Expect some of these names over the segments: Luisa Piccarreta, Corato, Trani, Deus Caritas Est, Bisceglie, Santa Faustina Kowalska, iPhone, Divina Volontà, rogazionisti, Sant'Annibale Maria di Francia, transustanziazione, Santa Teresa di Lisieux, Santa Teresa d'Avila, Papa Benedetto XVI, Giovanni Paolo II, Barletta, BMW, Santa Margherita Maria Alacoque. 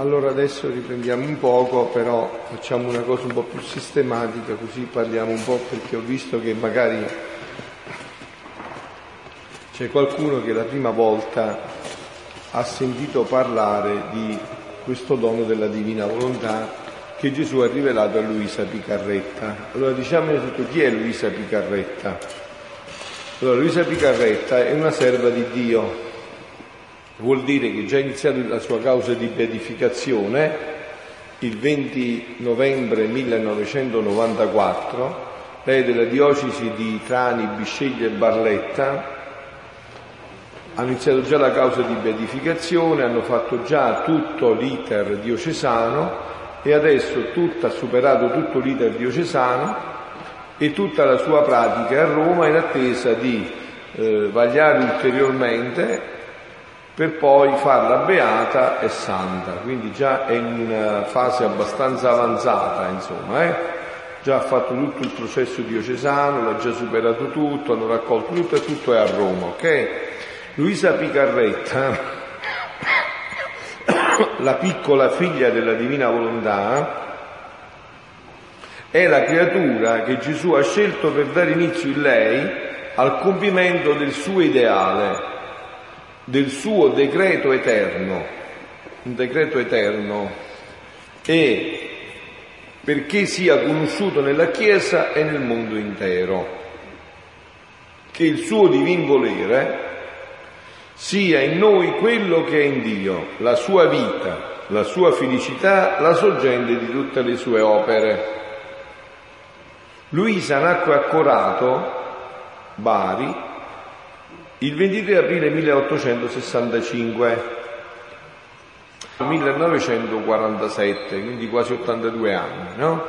Allora adesso riprendiamo un poco, però facciamo una cosa un po' più sistematica, così parliamo un po', perché ho visto che magari c'è qualcuno che la prima volta ha sentito parlare di questo dono della Divina Volontà che Gesù ha rivelato a Luisa Piccarreta. Allora diciamone tutto, chi è Luisa Piccarreta? Allora, Luisa Piccarreta è una serva di Dio. Vuol dire che già iniziato la sua causa di beatificazione, il 20 novembre 1994, lei della diocesi di Trani, Bisceglie e Barletta ha iniziato già la causa di beatificazione, hanno fatto già tutto l'iter diocesano e adesso ha superato tutto l'iter diocesano e tutta la sua pratica a Roma in attesa di vagliare ulteriormente per poi farla beata e santa, quindi già è in una fase abbastanza avanzata, insomma, Già ha fatto tutto il processo diocesano, l'ha già superato tutto, hanno raccolto tutto e tutto è a Roma, ok? Luisa Piccarreta, la piccola figlia della Divina Volontà, è la creatura che Gesù ha scelto per dare inizio in lei al compimento del suo ideale, del suo decreto eterno, un decreto eterno, e perché sia conosciuto nella Chiesa e nel mondo intero, che il suo divin volere sia in noi quello che è in Dio, la sua vita, la sua felicità, la sorgente di tutte le sue opere. Luisa nacque a Corato, Bari, il 23 aprile 1865, 1947, quindi quasi 82 anni, no?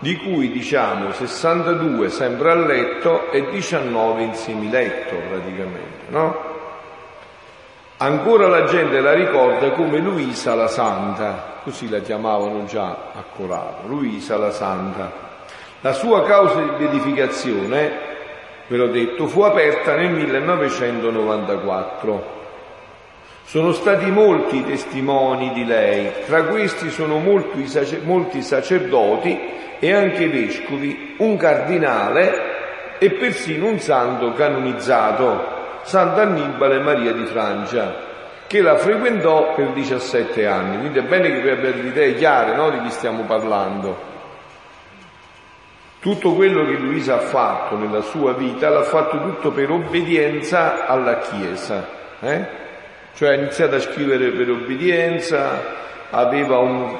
Di cui, diciamo, 62 sempre a letto e 19 in semiletto, praticamente, no? Ancora la gente la ricorda come Luisa la Santa, così la chiamavano già a Corato, Luisa la Santa. La sua causa di beatificazione, ve l'ho detto, fu aperta nel 1994. Sono stati molti i testimoni di lei, tra questi sono molti sacerdoti e anche vescovi, un cardinale e persino un santo canonizzato, Sant'Annibale Maria di Francia, che la frequentò per 17 anni. Quindi è bene che vi abbiate idee chiare, no, di chi stiamo parlando. Tutto quello che Luisa ha fatto nella sua vita l'ha fatto tutto per obbedienza alla Chiesa, Cioè ha iniziato a scrivere per obbedienza, aveva un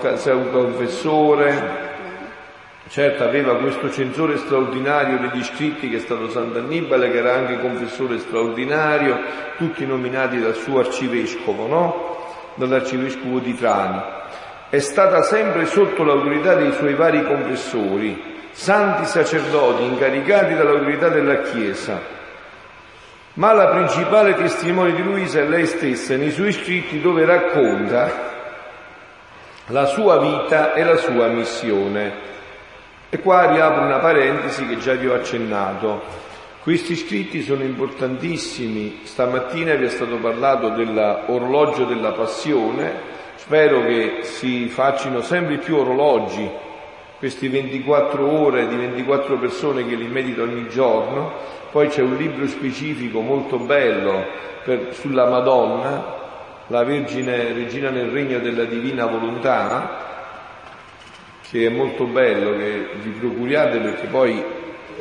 confessore, certo aveva questo censore straordinario degli scritti che è stato Sant'Annibale, che era anche confessore straordinario, tutti nominati dal suo arcivescovo, no? Dall'arcivescovo di Trani. È stata sempre sotto l'autorità dei suoi vari confessori, santi sacerdoti incaricati dall'autorità della Chiesa, ma la principale testimone di Luisa è lei stessa nei suoi scritti, dove racconta la sua vita e la sua missione. E qua riapro una parentesi che già vi ho accennato. Questi scritti sono importantissimi. Stamattina vi è stato parlato dell'orologio della passione. Spero che si facciano sempre più orologi, questi 24 ore di 24 persone che li meditano ogni giorno. Poi c'è un libro specifico molto bello sulla Madonna, la Vergine Regina nel Regno della Divina Volontà, che è molto bello, che vi procuriate perché poi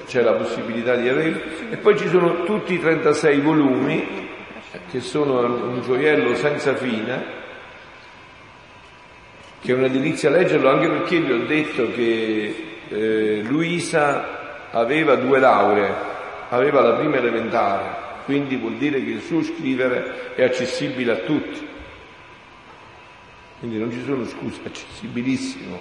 c'è la possibilità di averlo. E poi ci sono tutti i 36 volumi, che sono un gioiello senza fine, che è una delizia leggerlo, anche perché vi ho detto che Luisa aveva 2 lauree, aveva la prima elementare, quindi vuol dire che il suo scrivere è accessibile a tutti, quindi non ci sono scuse, è accessibilissimo.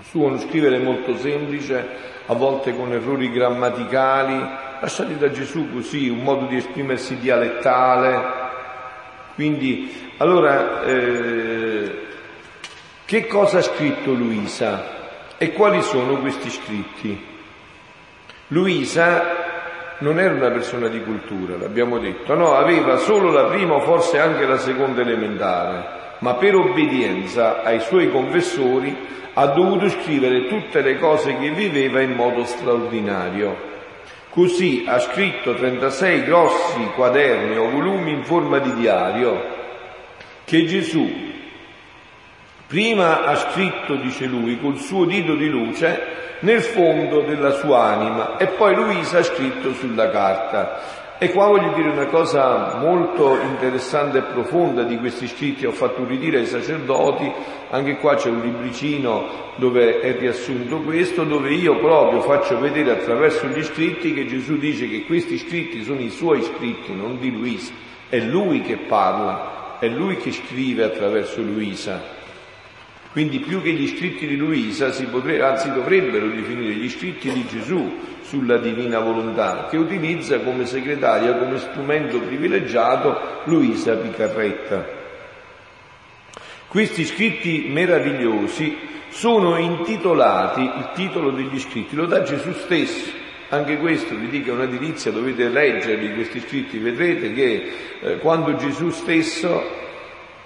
Il suo è uno scrivere molto semplice, a volte con errori grammaticali lasciati da Gesù, così un modo di esprimersi dialettale. Quindi allora che cosa ha scritto Luisa e quali sono questi scritti? Luisa non era una persona di cultura, l'abbiamo detto, no, aveva solo la prima o forse anche la seconda elementare, ma per obbedienza ai suoi confessori ha dovuto scrivere tutte le cose che viveva in modo straordinario. Così ha scritto 36 grossi quaderni o volumi in forma di diario che Gesù prima ha scritto, dice lui, col suo dito di luce nel fondo della sua anima, e poi Luisa ha scritto sulla carta. E qua voglio dire una cosa molto interessante e profonda di questi scritti. Ho fatto ridire ai sacerdoti, anche qua c'è un libricino dove è riassunto questo, dove io proprio faccio vedere attraverso gli scritti che Gesù dice che questi scritti sono i suoi scritti, non di Luisa. È lui che parla, è lui che scrive attraverso Luisa. Quindi più che gli scritti di Luisa dovrebbero definire gli scritti di Gesù sulla Divina Volontà, che utilizza come segretaria, come strumento privilegiato, Luisa Piccarreta. Questi scritti meravigliosi sono intitolati, il titolo degli scritti lo dà Gesù stesso. Anche questo vi dico, è una delizia, dovete leggerli questi scritti, vedrete che quando Gesù stesso...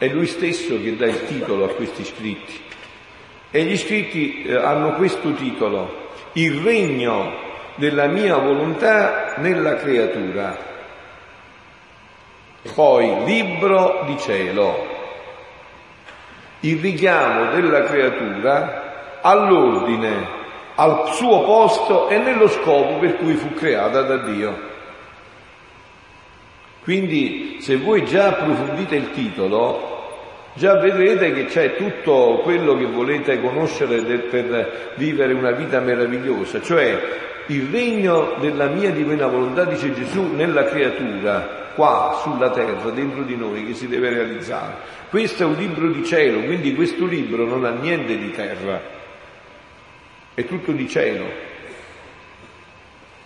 È lui stesso che dà il titolo a questi scritti. E gli scritti hanno questo titolo: Il regno della mia volontà nella creatura. Poi libro di cielo. Il richiamo della creatura all'ordine, al suo posto e nello scopo per cui fu creata da Dio. Quindi se voi già approfondite il titolo, già vedrete che c'è tutto quello che volete conoscere per vivere una vita meravigliosa, cioè il regno della mia divina volontà, dice Gesù, nella creatura, qua sulla terra, dentro di noi, che si deve realizzare. Questo è un libro di cielo, quindi questo libro non ha niente di terra, è tutto di cielo,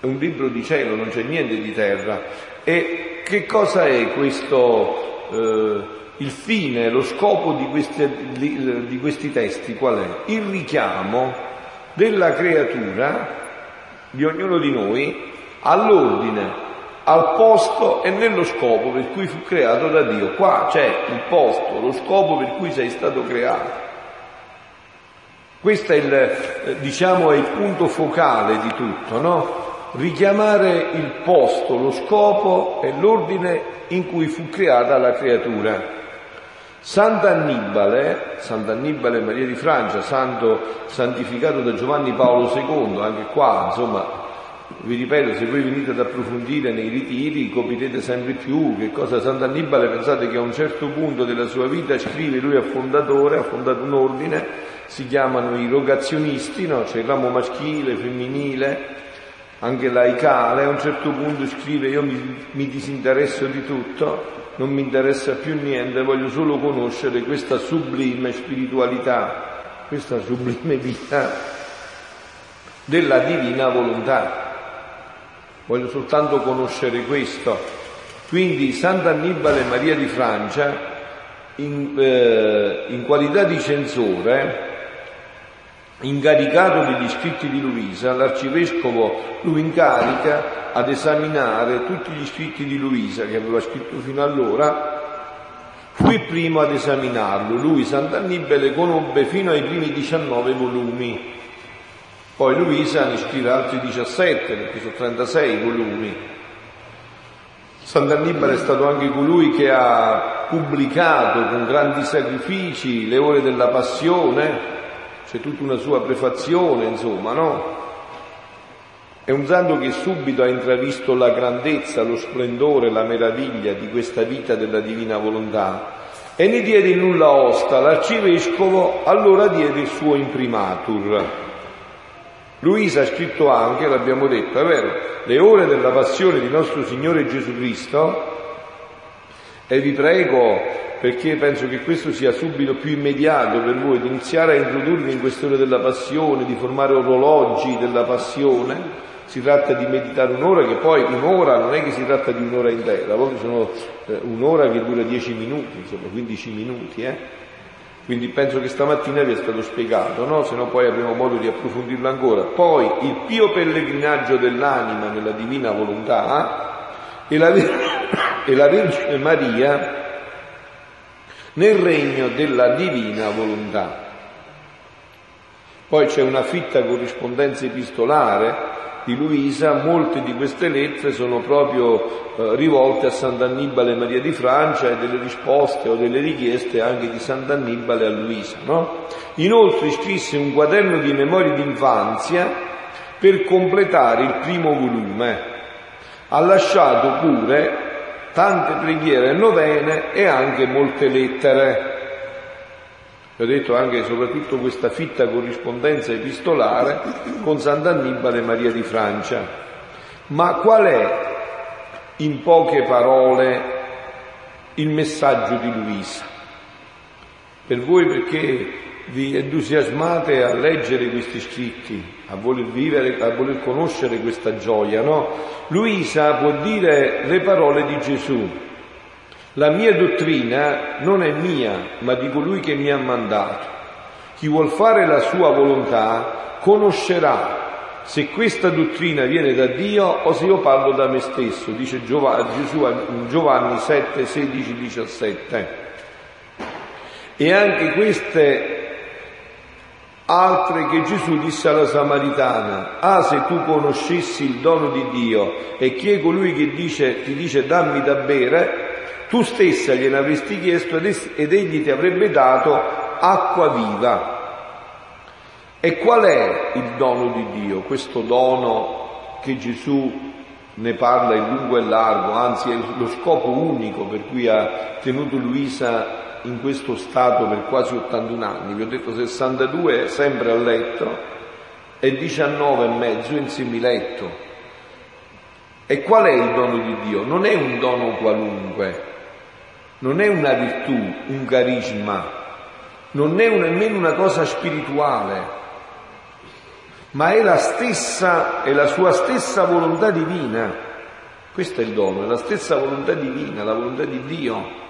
è un libro di cielo, non c'è niente di terra. E che cosa è questo, il fine, lo scopo di questi testi qual è? Il richiamo della creatura, di ognuno di noi, all'ordine, al posto e nello scopo per cui fu creato da Dio. Qua c'è il posto, lo scopo per cui sei stato creato. Questo è è il punto focale di tutto, no? Richiamare il posto, lo scopo e l'ordine in cui fu creata la creatura. Sant'Annibale Maria di Francia, santo santificato da Giovanni Paolo II, anche qua, insomma, vi ripeto, se voi venite ad approfondire nei ritiri capirete sempre più che cosa. Sant'Annibale, pensate che a un certo punto della sua vita scrive, lui è fondatore, ha fondato un ordine, si chiamano i rogazionisti, no? C'è il ramo maschile, femminile, anche laicale. A un certo punto scrive: io mi disinteresso di tutto, non mi interessa più niente, voglio solo conoscere questa sublime spiritualità, questa sublime vita della divina volontà, voglio soltanto conoscere questo. Quindi Sant'Annibale Maria di Francia in qualità di censore, incaricato degli scritti di Luisa, l'arcivescovo lo incarica ad esaminare tutti gli scritti di Luisa che aveva scritto fino allora. Fu il primo ad esaminarlo. Lui, Sant'Annibale, conobbe fino ai primi 19 volumi. Poi Luisa ne scrive altri 17, perché sono 36 volumi. Sant'Annibale è stato anche colui che ha pubblicato con grandi sacrifici le ore della Passione. C'è tutta una sua prefazione, insomma, no? È un santo che subito ha intravisto la grandezza, lo splendore, la meraviglia di questa vita della divina volontà, e ne diede in nulla osta. L'arcivescovo allora diede il suo imprimatur. Luisa ha scritto anche, l'abbiamo detto, è vero, le ore della passione di nostro Signore Gesù Cristo. E vi prego, perché penso che questo sia subito più immediato per voi, di iniziare a introdurvi in quest'ora della passione, di formare orologi della passione. Si tratta di meditare un'ora, che poi un'ora non è che si tratta di un'ora intera, a volte sono un'ora che dura 10 minuti, insomma 15 minuti, Quindi penso che stamattina vi è stato spiegato, no? Se no poi avremo modo di approfondirlo ancora. Poi il pio pellegrinaggio dell'anima nella divina volontà, e la Vergine Maria nel regno della divina volontà. Poi c'è una fitta corrispondenza epistolare di Luisa, molte di queste lettere sono proprio rivolte a Sant'Annibale Maria di Francia e delle risposte o delle richieste anche di Sant'Annibale a Luisa, no? Inoltre scrisse un quaderno di memorie d'infanzia per completare il primo volume. Ha lasciato pure tante preghiere e novene e anche molte lettere. Vi ho detto anche e soprattutto questa fitta corrispondenza epistolare con Sant'Annibale Maria di Francia. Ma qual è, in poche parole, il messaggio di Luisa? Per voi perché vi entusiasmate a leggere questi scritti, a voler vivere, a voler conoscere questa gioia, no? Luisa può dire le parole di Gesù: la mia dottrina non è mia, ma di colui che mi ha mandato. Chi vuol fare la sua volontà conoscerà se questa dottrina viene da Dio o se io parlo da me stesso, dice Gesù in Giovanni 7, 16, 17. E anche queste altre che Gesù disse alla Samaritana: ah, se tu conoscessi il dono di Dio e chi è colui che ti dice dammi da bere, tu stessa gliene avresti chiesto ed egli ti avrebbe dato acqua viva. E qual è il dono di Dio? Questo dono che Gesù ne parla in lungo e largo, anzi è lo scopo unico per cui ha tenuto Luisa in questo stato per quasi 81 anni, vi ho detto 62 sempre a letto e 19 e mezzo in semiletto. E qual è il dono di Dio? Non è un dono qualunque, non è una virtù, un carisma, non è nemmeno una cosa spirituale, ma è la sua stessa volontà divina. Questo è il dono, è la stessa volontà divina, la volontà di Dio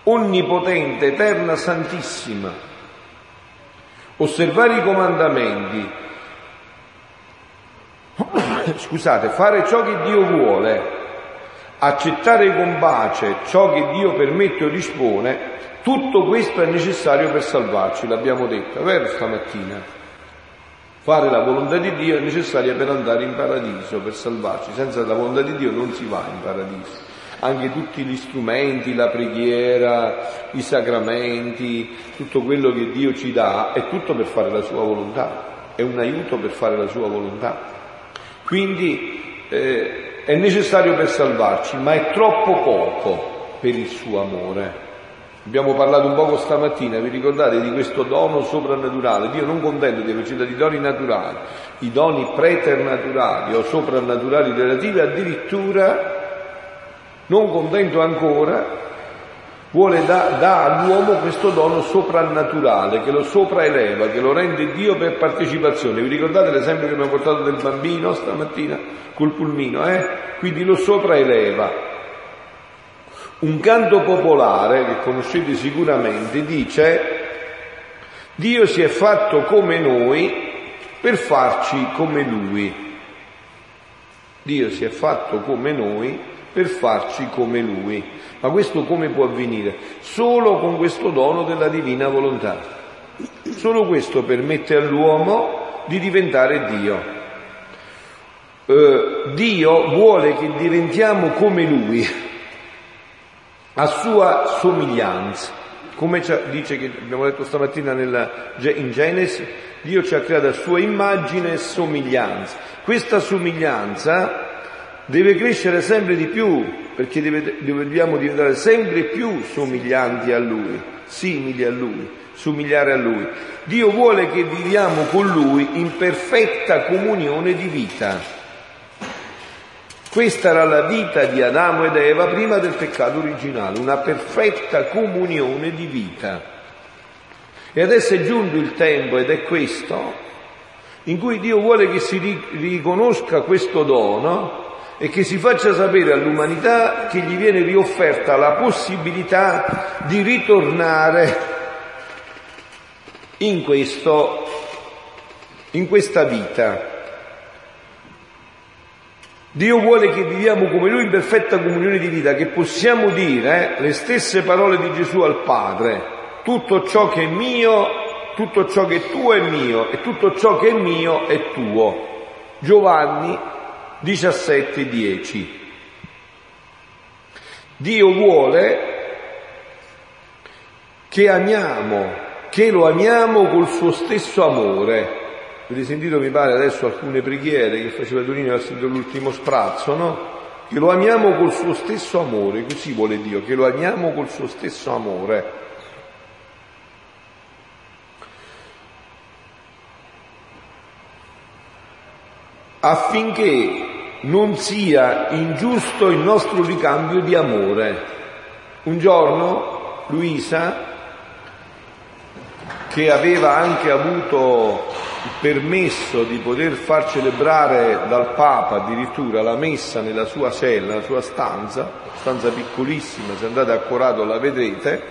onnipotente, eterna, santissima. Osservare i comandamenti, scusate, fare ciò che Dio vuole, accettare con pace ciò che Dio permette o dispone, tutto questo è necessario per salvarci, l'abbiamo detto, è vero stamattina? Fare la volontà di Dio è necessaria per andare in paradiso, per salvarci, senza la volontà di Dio non si va in paradiso. Anche tutti gli strumenti, la preghiera, i sacramenti, tutto quello che Dio ci dà è tutto per fare la sua volontà, è un aiuto per fare la sua volontà. Quindi è necessario per salvarci, ma è troppo poco per il suo amore. Abbiamo parlato un poco stamattina, vi ricordate, di questo dono soprannaturale. Dio non contento di averci dato i doni naturali, i doni preternaturali o soprannaturali relativi, addirittura non contento ancora vuole dà all'uomo questo dono soprannaturale che lo sopraeleva, che lo rende Dio per partecipazione. Vi ricordate l'esempio che abbiamo portato del bambino stamattina col pulmino, Quindi lo sopraeleva. Un canto popolare che conoscete sicuramente dice: Dio si è fatto come noi per farci come Lui. Dio si è fatto come noi per farci come Lui. Ma questo come può avvenire? Solo con questo dono della divina volontà. Solo questo permette all'uomo di diventare Dio. Dio vuole che diventiamo come Lui, a sua somiglianza. Come dice, che abbiamo detto stamattina in Genesi, Dio ci ha creato a sua immagine e somiglianza. Questa somiglianza deve crescere sempre di più, perché dobbiamo diventare sempre più somiglianti a Lui, simili a Lui, somigliare a Lui. Dio vuole che viviamo con Lui in perfetta comunione di vita. Questa era la vita di Adamo ed Eva prima del peccato originale, una perfetta comunione di vita. E adesso è giunto il tempo, ed è questo, in cui Dio vuole che si riconosca questo dono e che si faccia sapere all'umanità che gli viene riofferta la possibilità di ritornare in questa vita. Dio vuole che viviamo come Lui in perfetta comunione di vita, che possiamo dire le stesse parole di Gesù al Padre: tutto ciò che è mio, tutto ciò che è tuo è mio, e tutto ciò che è mio è tuo. Giovanni 17,10. Dio vuole che amiamo, che lo amiamo col suo stesso amore. Avete sentito, mi pare, adesso alcune preghiere che faceva Dorino all'ultimo sprazzo, no? Che lo amiamo col suo stesso amore, così vuole Dio, che lo amiamo col suo stesso amore. Affinché non sia ingiusto il nostro ricambio di amore. Un giorno Luisa, che aveva anche avuto il permesso di poter far celebrare dal Papa addirittura la messa nella sua cella, nella sua stanza piccolissima, se andate a Corato la vedrete,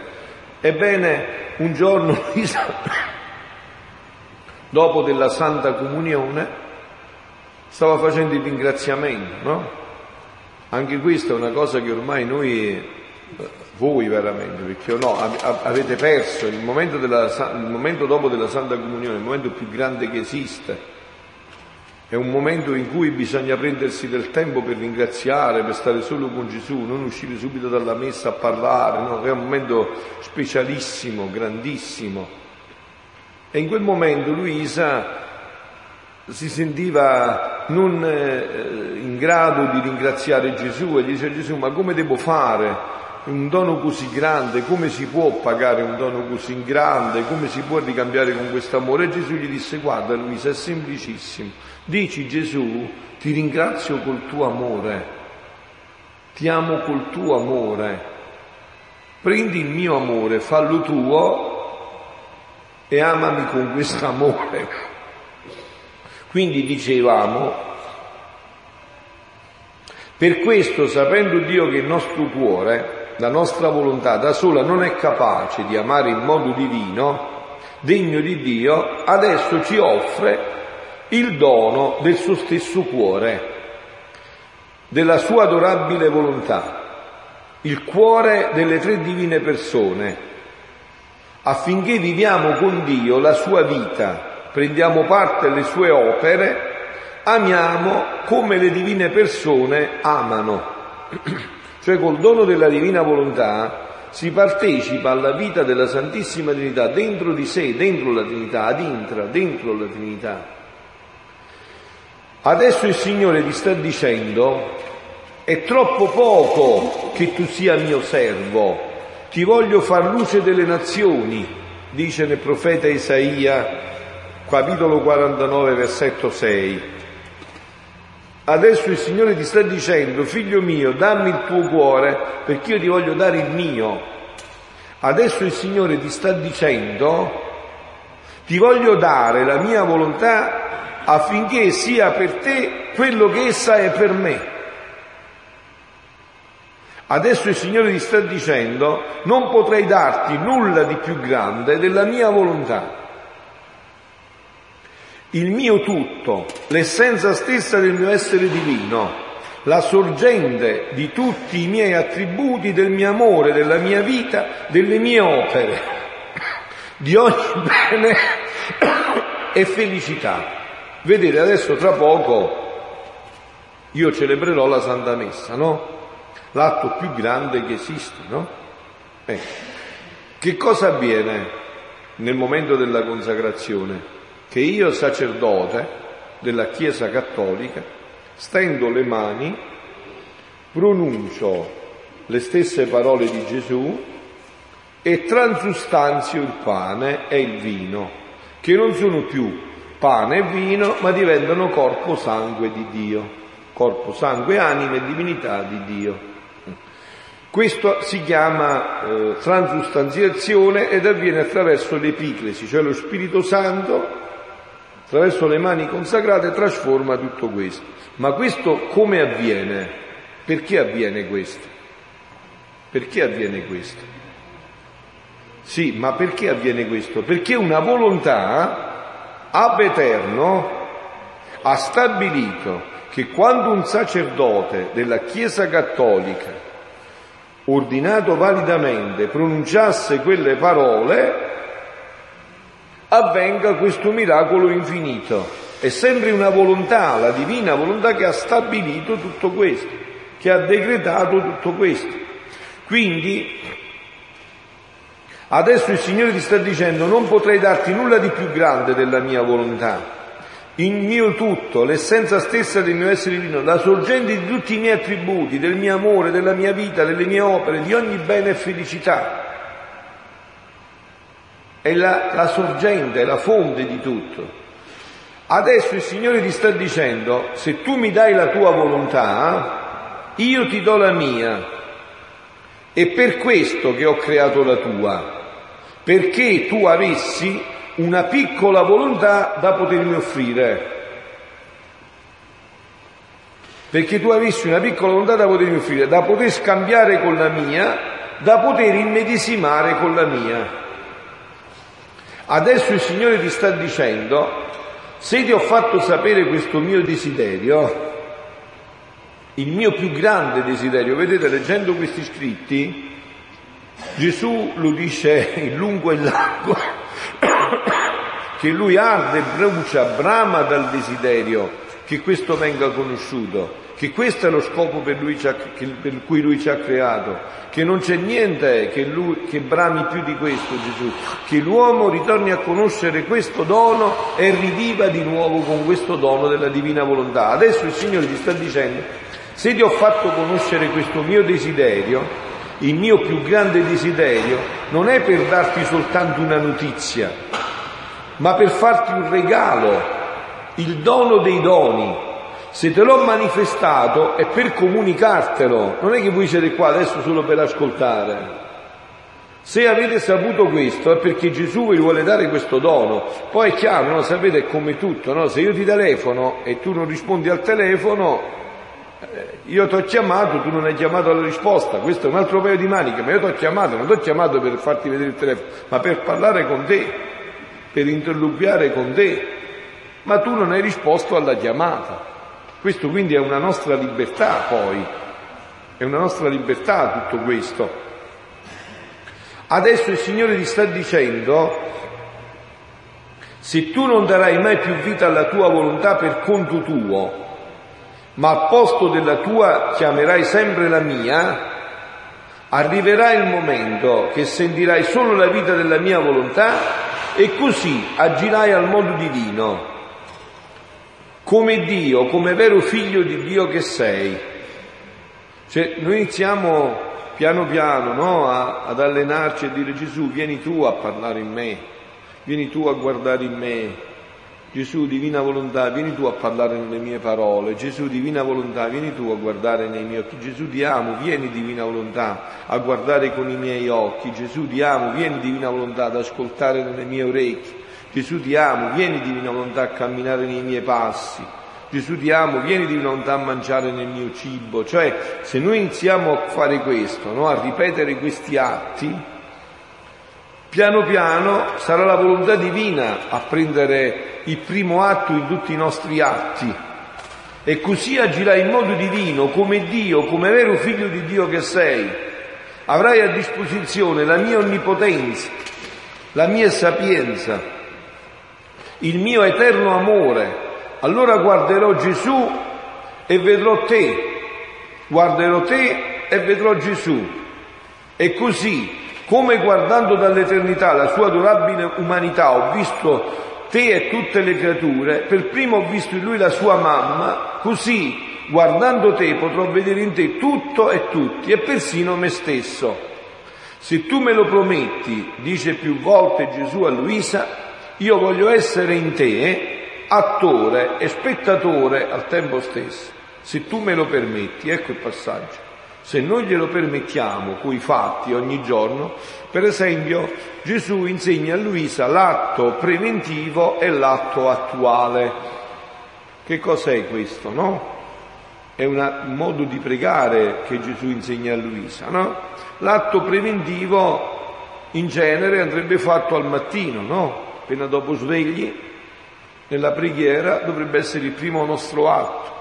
ebbene un giorno Luisa, dopo della Santa Comunione, stava facendo il ringraziamento, no? Anche questa è una cosa che ormai voi veramente, perché avete perso il momento dopo della Santa Comunione, il momento più grande che esiste. È un momento in cui bisogna prendersi del tempo per ringraziare, per stare solo con Gesù, non uscire subito dalla messa a parlare, no? È un momento specialissimo, grandissimo. E in quel momento Luisa si sentiva non in grado di ringraziare Gesù e gli dice a Gesù: ma come devo fare un dono così grande, come si può pagare un dono così grande, come si può ricambiare con quest'amore? E Gesù gli disse: guarda Luisa, è semplicissimo, dici: Gesù, ti ringrazio col tuo amore, ti amo col tuo amore, prendi il mio amore, fallo tuo e amami con quest'amore. Quindi dicevamo, per questo, sapendo Dio che il nostro cuore, la nostra volontà da sola non è capace di amare in modo divino, degno di Dio, adesso ci offre il dono del suo stesso cuore, della sua adorabile volontà, il cuore delle tre divine persone, affinché viviamo con Dio la sua vita, prendiamo parte alle sue opere, amiamo come le divine persone amano. Cioè col dono della divina volontà si partecipa alla vita della Santissima Trinità dentro di sé, dentro la Trinità, ad intra, dentro la Trinità. Adesso il Signore ti sta dicendo: è troppo poco che tu sia mio servo, ti voglio far luce delle nazioni, dice nel profeta Isaia, capitolo 49, versetto 6. Adesso il Signore ti sta dicendo: figlio mio, dammi il tuo cuore, perché io ti voglio dare il mio. Adesso il Signore ti sta dicendo: ti voglio dare la mia volontà, affinché sia per te quello che essa è per me. Adesso il Signore ti sta dicendo: non potrei darti nulla di più grande della mia volontà. Il mio tutto, l'essenza stessa del mio essere divino, la sorgente di tutti i miei attributi, del mio amore, della mia vita, delle mie opere, di ogni bene e felicità. Vedete, adesso tra poco io celebrerò la Santa Messa, no? L'atto più grande che esiste, no? Che cosa avviene nel momento della consacrazione? Che io, sacerdote della Chiesa Cattolica, stendo le mani, pronuncio le stesse parole di Gesù e transustanzio il pane e il vino, che non sono più pane e vino, ma diventano corpo, sangue di Dio, corpo, sangue, anima e divinità di Dio. Questo si chiama transustanziazione ed avviene attraverso l'epiclesi, cioè lo Spirito Santo attraverso le mani consacrate trasforma tutto questo. Ma questo come avviene? Perché avviene questo? Perché avviene questo? Sì, ma perché avviene questo? Perché una volontà ab eterno ha stabilito che quando un sacerdote della Chiesa Cattolica, ordinato validamente, pronunciasse quelle parole, avvenga questo miracolo infinito. È sempre una volontà, la divina volontà, che ha stabilito tutto questo, che ha decretato tutto questo. Quindi adesso il Signore ti sta dicendo: non potrei darti nulla di più grande della mia volontà. Il mio tutto, l'essenza stessa del mio essere divino, la sorgente di tutti i miei attributi, del mio amore, della mia vita, delle mie opere, di ogni bene e felicità, è la sorgente, è la fonte di tutto. Adesso il Signore ti sta dicendo: se tu mi dai la tua volontà, io ti do la mia. È per questo che ho creato la tua, perché tu avessi una piccola volontà da potermi offrire. Perché tu avessi una piccola volontà da potermi offrire, da poter scambiare con la mia, da poter immedesimare con la mia. Adesso il Signore ti sta dicendo: se ti ho fatto sapere questo mio desiderio, il mio più grande desiderio, vedete, leggendo questi scritti, Gesù lo dice in lungo e largo, che lui arde, brucia, brama dal desiderio che questo venga conosciuto, che questo è lo scopo per cui lui ci ha creato, che non c'è niente che brami più di questo, Gesù, che l'uomo ritorni a conoscere questo dono e riviva di nuovo con questo dono della divina volontà. Adesso il Signore ti sta dicendo: se ti ho fatto conoscere questo mio desiderio, il mio più grande desiderio non è per darti soltanto una notizia, ma per farti un regalo, il dono dei doni. Se te l'ho manifestato è per comunicartelo, non è che voi siete qua adesso solo per ascoltare. Se avete saputo questo è perché Gesù vi vuole dare questo dono. Poi è chiaro, no? Sapete, è come tutto, no? Se io ti telefono e tu non rispondi al telefono, io ti ho chiamato, tu non hai chiamato alla risposta, questo è un altro paio di maniche, ma io ti ho chiamato, non ti ho chiamato per farti vedere il telefono, ma per parlare con te, per interloquiare con te, ma tu non hai risposto alla chiamata. Questo quindi è una nostra libertà, poi, è una nostra libertà tutto questo. Adesso il Signore ti sta dicendo: se tu non darai mai più vita alla tua volontà per conto tuo, ma al posto della tua chiamerai sempre la mia, arriverà il momento che sentirai solo la vita della mia volontà e così agirai al modo divino. Come Dio, come vero figlio di Dio che sei. Cioè, noi iniziamo piano piano, no? Ad allenarci e dire: Gesù, vieni tu a parlare in me, vieni tu a guardare in me. Gesù, divina volontà, vieni tu a parlare nelle mie parole. Gesù, divina volontà, vieni tu a guardare nei miei occhi. Gesù, ti amo, vieni, divina volontà, a guardare con i miei occhi. Gesù, ti amo, vieni, divina volontà, ad ascoltare nelle mie orecchie. Gesù, ti amo, vieni, divina volontà, a camminare nei miei passi. Gesù, ti amo, vieni, divina volontà, a mangiare nel mio cibo. Cioè, se noi iniziamo a fare questo, no? A ripetere questi atti, piano piano sarà la volontà divina a prendere il primo atto in tutti i nostri atti. E così agirà in modo divino, come Dio, come vero figlio di Dio che sei. Avrai a disposizione la mia onnipotenza, la mia sapienza, il mio eterno amore. Allora guarderò Gesù e vedrò te, guarderò te e vedrò Gesù. E così, come guardando dall'eternità la sua adorabile umanità ho visto te e tutte le creature, per primo ho visto in lui la sua mamma, così guardando te potrò vedere in te tutto e tutti, e persino me stesso. Se tu me lo prometti, dice più volte Gesù a Luisa, io voglio essere in te attore e spettatore al tempo stesso, se tu me lo permetti. Ecco il passaggio. Se noi glielo permettiamo coi fatti ogni giorno, per esempio Gesù insegna a Luisa l'atto preventivo e l'atto attuale. Che cos'è questo, no? È un modo di pregare che Gesù insegna a Luisa, no? L'atto preventivo in genere andrebbe fatto al mattino, no? Appena dopo svegli, nella preghiera dovrebbe essere il primo nostro atto.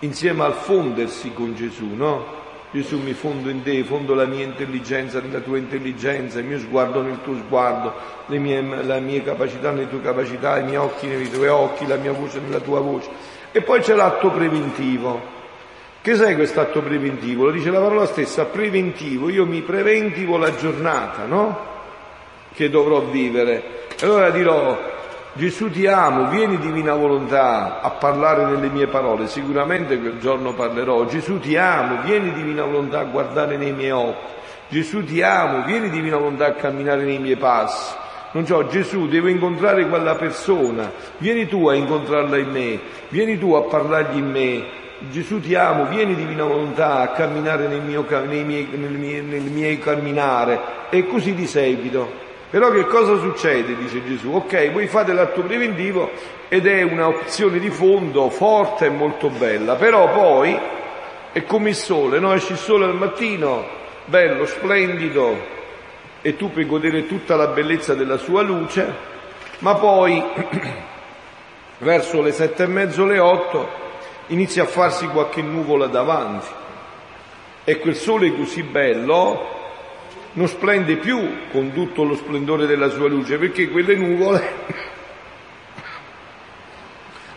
insieme al fondersi con Gesù, no? Gesù, mi fondo in te, fondo la mia intelligenza nella tua intelligenza, il mio sguardo nel tuo sguardo, la mia capacità nelle tue capacità, i miei occhi nei tuoi occhi, la mia voce nella tua voce. E poi c'è l'atto preventivo. Che sai quest'atto preventivo? Lo dice la parola stessa, preventivo. Io mi preventivo la giornata, no? Che dovrò vivere. Allora dirò: Gesù ti amo, vieni Divina Volontà a parlare nelle mie parole. Sicuramente quel giorno parlerò. Gesù ti amo, vieni Divina Volontà a guardare nei miei occhi. Gesù ti amo, vieni Divina Volontà a camminare nei miei passi. Non so, Gesù, devo incontrare quella persona, vieni tu a incontrarla in me, vieni tu a parlargli in me. Gesù ti amo, vieni Divina Volontà a camminare nel mio camminare. E così di seguito. Però che cosa succede, dice Gesù? Ok, voi fate l'atto preventivo ed è un'opzione di fondo forte e molto bella, però poi è come il sole, no? Esce il sole al mattino, bello, splendido, e tu puoi godere tutta la bellezza della sua luce, ma poi verso le 7:30, le 8, inizia a farsi qualche nuvola davanti e quel sole così bello non splende più con tutto lo splendore della sua luce, perché quelle nuvole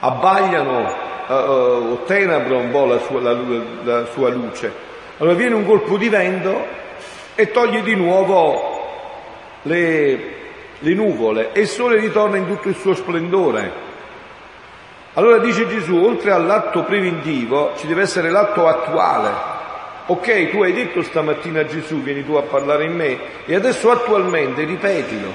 abbagliano o tenebra un po' la sua luce. Allora viene un colpo di vento e toglie di nuovo le nuvole e il sole ritorna in tutto il suo splendore. Allora dice Gesù, oltre all'atto preventivo ci deve essere l'atto attuale. Ok, tu hai detto stamattina a Gesù, vieni tu a parlare in me, e adesso attualmente ripetilo.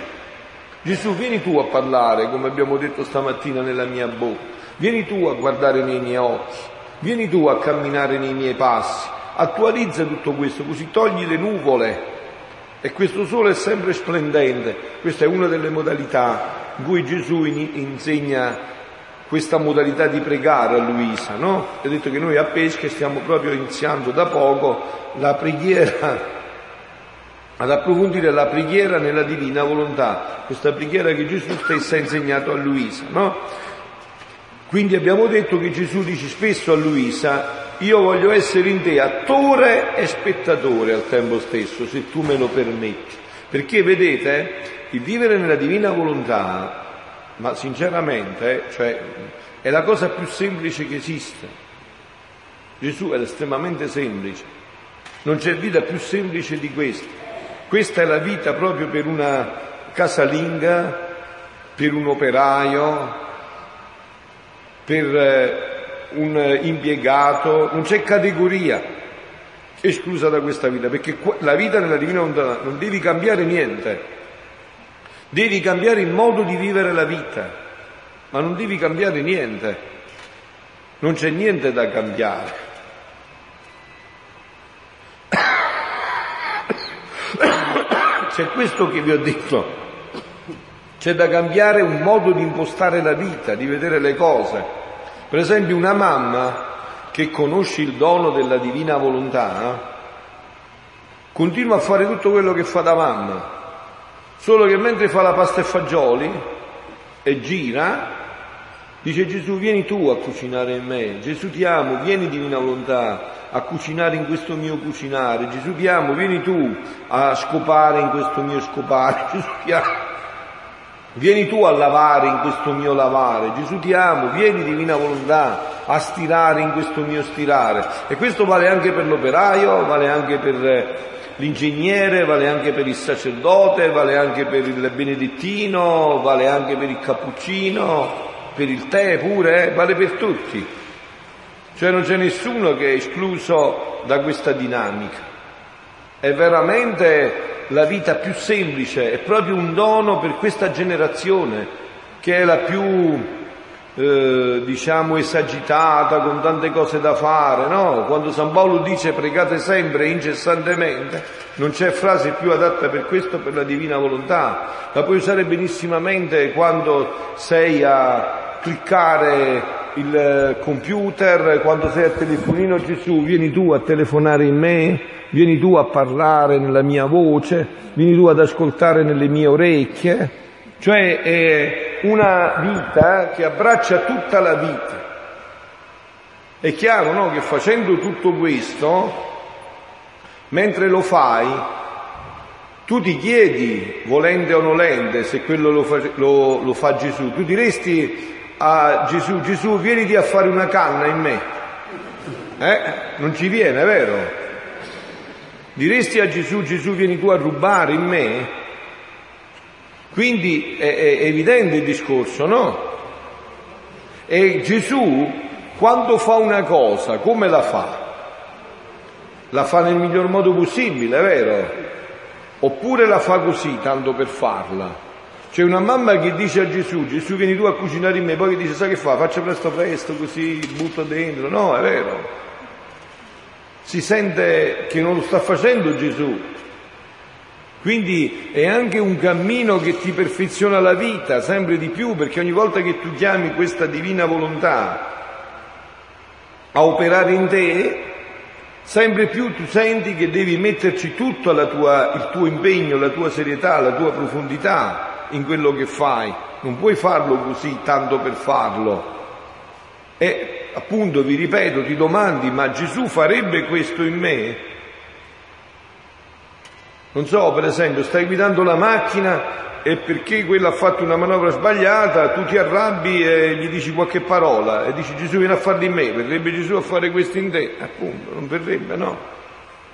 Gesù, vieni tu a parlare, come abbiamo detto stamattina, nella mia bocca. Vieni tu a guardare nei miei occhi. Vieni tu a camminare nei miei passi. Attualizza tutto questo, così togli le nuvole. E questo sole è sempre splendente. Questa è una delle modalità in cui Gesù insegna questa modalità di pregare a Luisa, no? Ha detto che noi a Pesche stiamo proprio iniziando da poco la preghiera, ad approfondire la preghiera nella Divina Volontà, questa preghiera che Gesù stesso ha insegnato a Luisa, no? Quindi abbiamo detto che Gesù dice spesso a Luisa: io voglio essere in te attore e spettatore al tempo stesso, se tu me lo permetti. Perché vedete, il vivere nella Divina Volontà, ma sinceramente, cioè, è la cosa più semplice che esiste. Gesù è estremamente semplice, non c'è vita più semplice di questa. Questa è la vita proprio per una casalinga, per un operaio, per un impiegato, non c'è categoria esclusa da questa vita, perché la vita nella Divina Volontà non devi cambiare niente. Devi cambiare il modo di vivere la vita, ma non devi cambiare niente, non c'è niente da cambiare. C'è questo che vi ho detto, c'è da cambiare un modo di impostare la vita, di vedere le cose. Per esempio una mamma che conosce il dono della Divina Volontà continua a fare tutto quello che fa da mamma, solo che mentre fa la pasta e fagioli e gira dice: Gesù, vieni tu a cucinare in me. Gesù ti amo, vieni Divina Volontà a cucinare in questo mio cucinare. Gesù ti amo, vieni tu a scopare in questo mio scopare. Gesù ti amo, vieni tu a lavare in questo mio lavare. Gesù ti amo, vieni Divina Volontà a stirare in questo mio stirare. E questo vale anche per l'operaio, vale anche per l'ingegnere, vale anche per il sacerdote, vale anche per il benedettino, vale anche per il cappuccino, per il tè pure, vale per tutti. Cioè non c'è nessuno che è escluso da questa dinamica. È veramente la vita più semplice, è proprio un dono per questa generazione che è la più esagitata, con tante cose da fare, no? Quando San Paolo dice pregate sempre e incessantemente, non c'è frase più adatta per questo, per la Divina Volontà. La puoi usare benissimamente quando sei a cliccare il computer, quando sei al telefonino. Gesù, vieni tu a telefonare in me, vieni tu a parlare nella mia voce, vieni tu ad ascoltare nelle mie orecchie. Cioè è una vita che abbraccia tutta la vita. È chiaro, no, che facendo tutto questo, mentre lo fai, tu ti chiedi, volente o nolente, se quello lo fa Gesù. Tu diresti a Gesù: Gesù, vieniti a fare una canna in me. Non ci viene, vero? Diresti a Gesù: Gesù, vieni tu a rubare in me? Quindi è evidente il discorso, no? E Gesù, quando fa una cosa, come la fa? La fa nel miglior modo possibile, vero? Oppure la fa così, tanto per farla? C'è una mamma che dice a Gesù: Gesù, vieni tu a cucinare in me, poi che dice: sai che fa? Faccia presto presto, così butta dentro. No, è vero. Si sente che non lo sta facendo Gesù. Quindi è anche un cammino che ti perfeziona la vita sempre di più, perché ogni volta che tu chiami questa divina volontà a operare in te, sempre più tu senti che devi metterci tutto il tuo impegno, la tua serietà, la tua profondità in quello che fai. Non puoi farlo così tanto per farlo. E appunto, vi ripeto, ti domandi: ma Gesù farebbe questo in me? Non so, per esempio, stai guidando la macchina e perché quella ha fatto una manovra sbagliata, tu ti arrabbi e gli dici qualche parola e dici: Gesù, vieni a farlo in me. Verrebbe Gesù a fare questo in te? Appunto, non verrebbe, no.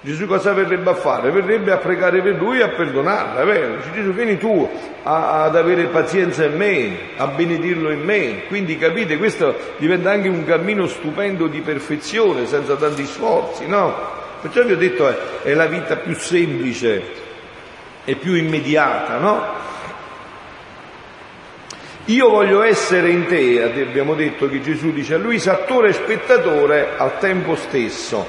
Gesù cosa verrebbe a fare? Verrebbe a pregare per lui e a perdonarla, vero? Dice: Gesù, vieni tu ad avere pazienza in me, a benedirlo in me. Quindi, capite, questo diventa anche un cammino stupendo di perfezione, senza tanti sforzi, no? Perciò vi ho detto, è la vita più semplice e più immediata, no? Io voglio essere in te, abbiamo detto che Gesù dice a Luisa, attore e spettatore al tempo stesso.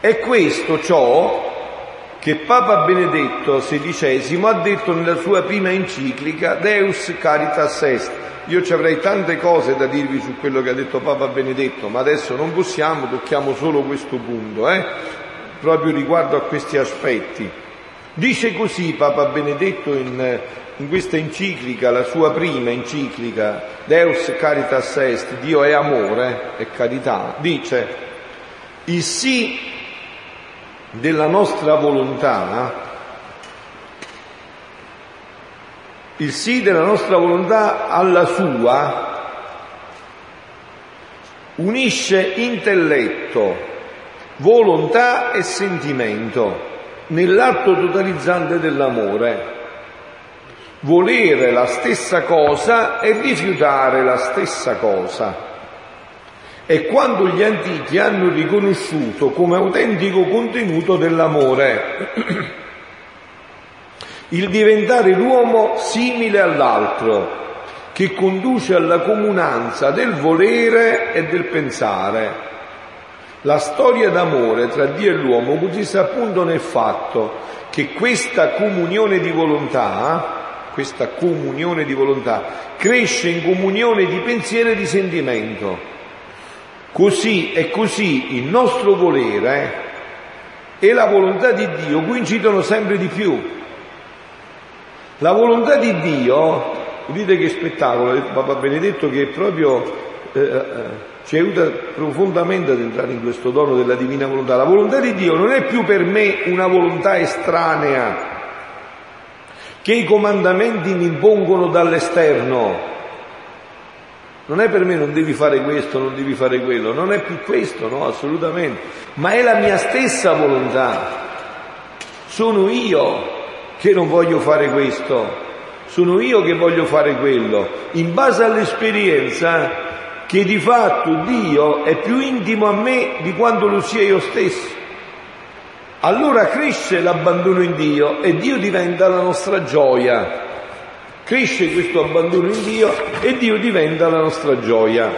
È questo ciò che Papa Benedetto XVI ha detto nella sua prima enciclica Deus Caritas Est. Io ci avrei tante cose da dirvi su quello che ha detto Papa Benedetto, ma adesso non possiamo, tocchiamo solo questo punto, proprio riguardo a questi aspetti. Dice così Papa Benedetto in questa enciclica, la sua prima enciclica, Deus Caritas Est, Dio è amore e carità, dice: il sì della nostra volontà, il sì della nostra volontà alla sua, unisce intelletto, volontà e sentimento nell'atto totalizzante dell'amore. Volere la stessa cosa e rifiutare la stessa cosa. E quando gli antichi hanno riconosciuto come autentico contenuto dell'amore il diventare l'uomo simile all'altro, che conduce alla comunanza del volere e del pensare. La storia d'amore tra Dio e l'uomo consiste appunto nel fatto che questa comunione di volontà cresce in comunione di pensiero e di sentimento. Così il nostro volere e la volontà di Dio coincidono sempre di più. La volontà di Dio, vedete che spettacolo, ha detto Papa Benedetto, che proprio ci aiuta profondamente ad entrare in questo dono della divina volontà. La volontà di Dio non è più per me una volontà estranea che i comandamenti mi impongono dall'esterno. Non è per me non devi fare questo, non devi fare quello, non è più questo, no, assolutamente, ma è la mia stessa volontà. Sono io che non voglio fare questo, sono io che voglio fare quello, in base all'esperienza che di fatto Dio è più intimo a me di quanto lo sia io stesso. Allora cresce l'abbandono in Dio e Dio diventa la nostra gioia. Cresce questo abbandono in Dio e Dio diventa la nostra gioia.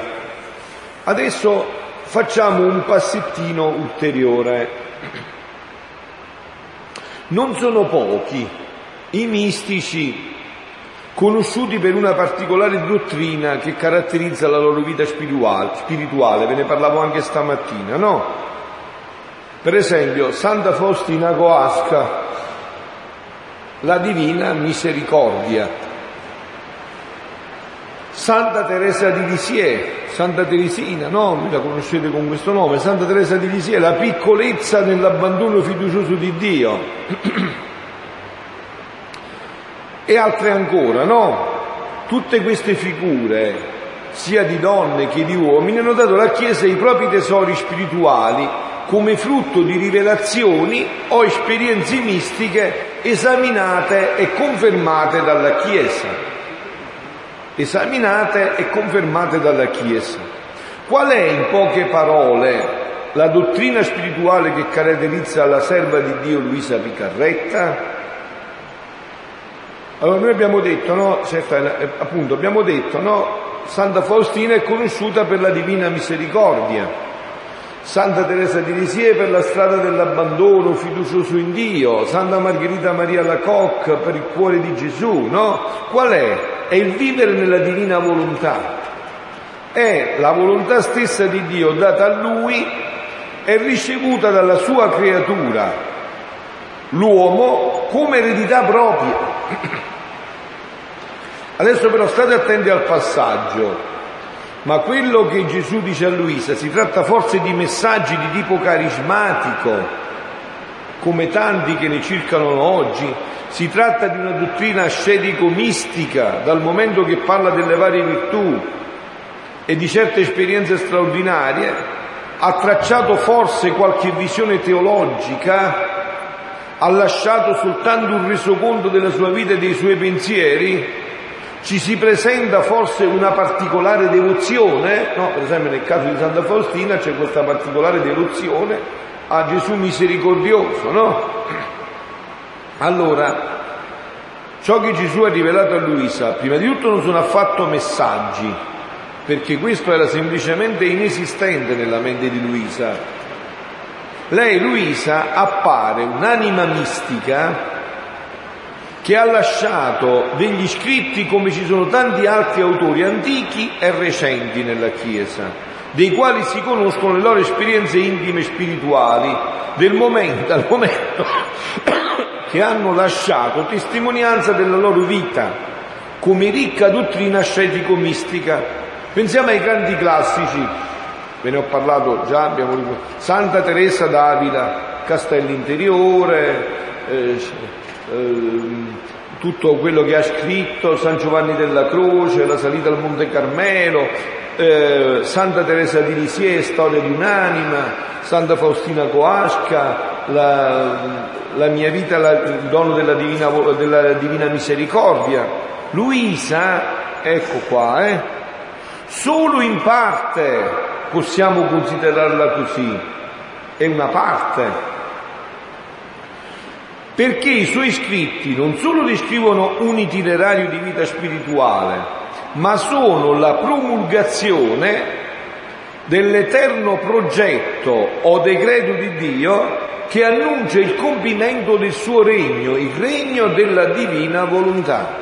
Adesso facciamo un passettino ulteriore. Non sono pochi i mistici conosciuti per una particolare dottrina che caratterizza la loro vita spirituale. Ve ne parlavo anche stamattina, no? Per esempio, Santa Faustina Kowalska, la Divina Misericordia, Santa Teresa di Lisieux, Santa Teresina, no? La conoscete con questo nome, Santa Teresa di Lisieux, la piccolezza nell'abbandono fiducioso di Dio. E altre ancora, no? Tutte queste figure, sia di donne che di uomini, hanno dato alla Chiesa i propri tesori spirituali come frutto di rivelazioni o esperienze mistiche esaminate e confermate dalla Chiesa. Esaminate e confermate dalla Chiesa. Qual è, in poche parole, la dottrina spirituale che caratterizza la serva di Dio Luisa Piccarreta? Allora, noi abbiamo detto, no? Appunto, abbiamo detto, no? Santa Faustina è conosciuta per la Divina Misericordia, Santa Teresa di Lisieux per la strada dell'abbandono fiducioso in Dio, Santa Margherita Maria Alacoque per il cuore di Gesù, no? Qual è? È il vivere nella Divina Volontà, è la volontà stessa di Dio data a Lui e ricevuta dalla sua creatura, l'uomo, come eredità propria. Adesso però state attenti al passaggio, ma quello che Gesù dice a Luisa si tratta forse di messaggi di tipo carismatico, come tanti che ne circolano oggi. Si tratta di una dottrina ascetico-mistica, dal momento che parla delle varie virtù e di certe esperienze straordinarie, ha tracciato forse qualche visione teologica, ha lasciato soltanto un resoconto della sua vita e dei suoi pensieri. Ci si presenta forse una particolare devozione, no? Per esempio nel caso di Santa Faustina c'è questa particolare devozione a Gesù misericordioso, no? Allora, ciò che Gesù ha rivelato a Luisa, prima di tutto non sono affatto messaggi, perché questo era semplicemente inesistente nella mente di Luisa. Lei, Luisa, appare un'anima mistica che ha lasciato degli scritti, come ci sono tanti altri autori antichi e recenti nella Chiesa, dei quali si conoscono le loro esperienze intime e spirituali al momento che hanno lasciato testimonianza della loro vita come ricca dottrina ascetico-mistica. Pensiamo ai grandi classici, ve ne ho parlato già, abbiamo Santa Teresa d'Avila, Castellinteriore, tutto quello che ha scritto, San Giovanni della Croce, la salita al Monte Carmelo, Santa Teresa di Lisieux, Storia di un'anima, Santa Faustina Kowalska, la mia vita, il dono della divina misericordia. Luisa, ecco qua, solo in parte possiamo considerarla così, è una parte, perché i suoi scritti non solo descrivono un itinerario di vita spirituale, ma sono la promulgazione dell'eterno progetto o decreto di Dio che annuncia il compimento del suo regno, il regno della divina volontà.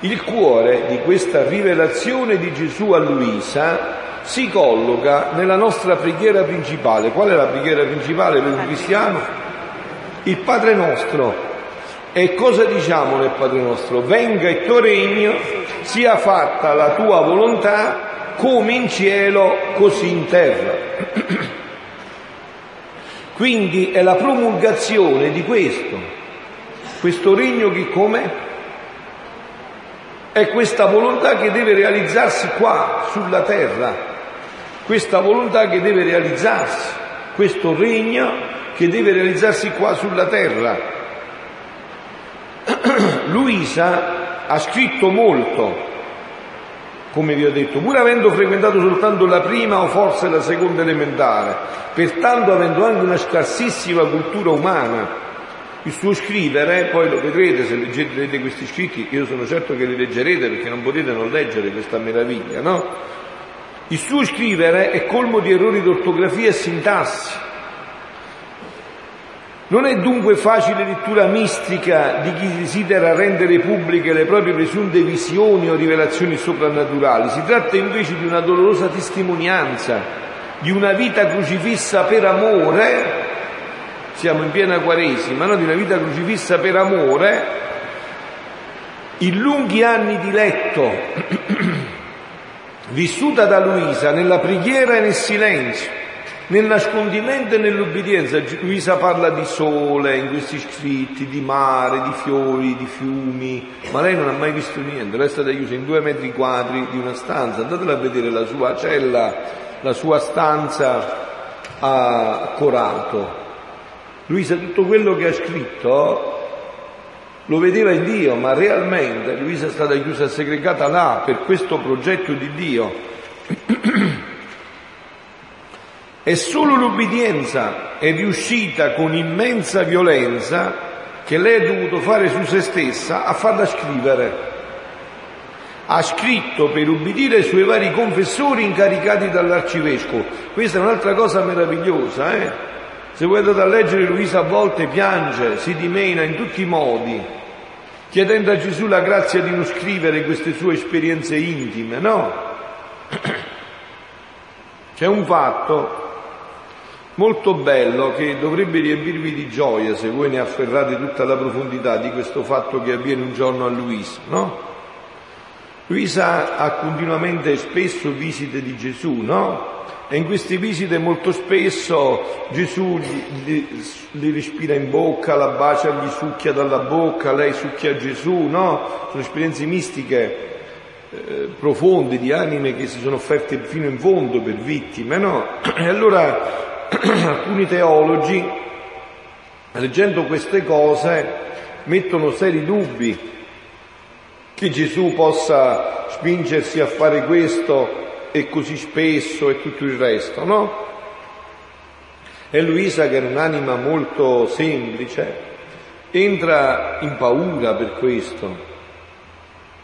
Il cuore di questa rivelazione di Gesù a Luisa si colloca nella nostra preghiera principale. Qual è la preghiera principale per un cristiano? Il Padre nostro. E cosa diciamo nel Padre nostro? Venga il tuo regno, sia fatta la tua volontà come in cielo così in terra. Quindi è la promulgazione di questo regno che come? È questa volontà che deve realizzarsi qua sulla terra, questa volontà che deve realizzarsi, questo regno che deve realizzarsi qua sulla terra. Luisa ha scritto molto, come vi ho detto, pur avendo frequentato soltanto la prima o forse la seconda elementare, pertanto avendo anche una scarsissima cultura umana. Il suo scrivere, poi lo vedrete se leggete questi scritti, io sono certo che li leggerete perché non potete non leggere questa meraviglia, no? Il suo scrivere è colmo di errori di ortografia e sintassi. Non è dunque facile lettura mistica di chi desidera rendere pubbliche le proprie presunte visioni o rivelazioni soprannaturali. Si tratta invece di una dolorosa testimonianza, di una vita crocifissa per amore, siamo in piena Quaresima, no? Di una vita crocifissa per amore, in lunghi anni di letto, vissuta da Luisa nella preghiera e nel silenzio, nel nascondimento e nell'obbedienza. Luisa parla di sole in questi scritti, di mare, di fiori, di fiumi, ma lei non ha mai visto niente. Lei è stata chiusa in 2 metri quadri di una stanza. Andatela a vedere la sua cella, la sua stanza a Corato. Luisa tutto quello che ha scritto lo vedeva in Dio, ma realmente Luisa è stata chiusa e segregata là per questo progetto di Dio. È solo l'obbedienza è riuscita con immensa violenza che lei ha dovuto fare su se stessa a farla scrivere. Ha scritto per ubbidire ai suoi vari confessori incaricati dall'arcivescovo. Questa è un'altra cosa meravigliosa, eh? Se voi andate a leggere, Luisa a volte piange, si dimena in tutti i modi, chiedendo a Gesù la grazia di non scrivere queste sue esperienze intime, no? C'è un fatto molto bello che dovrebbe riempirvi di gioia se voi ne afferrate tutta la profondità di questo fatto che avviene un giorno a Luisa, no? Luisa ha continuamente spesso visite di Gesù, no? E in queste visite molto spesso Gesù gli respira in bocca, la bacia, gli succhia dalla bocca, lei succhia Gesù, no? Sono esperienze mistiche profonde di anime che si sono offerte fino in fondo per vittime, no? E allora alcuni teologi, leggendo queste cose, mettono seri dubbi che Gesù possa spingersi a fare questo e così spesso e tutto il resto, no? E Luisa, che era un'anima molto semplice, entra in paura per questo.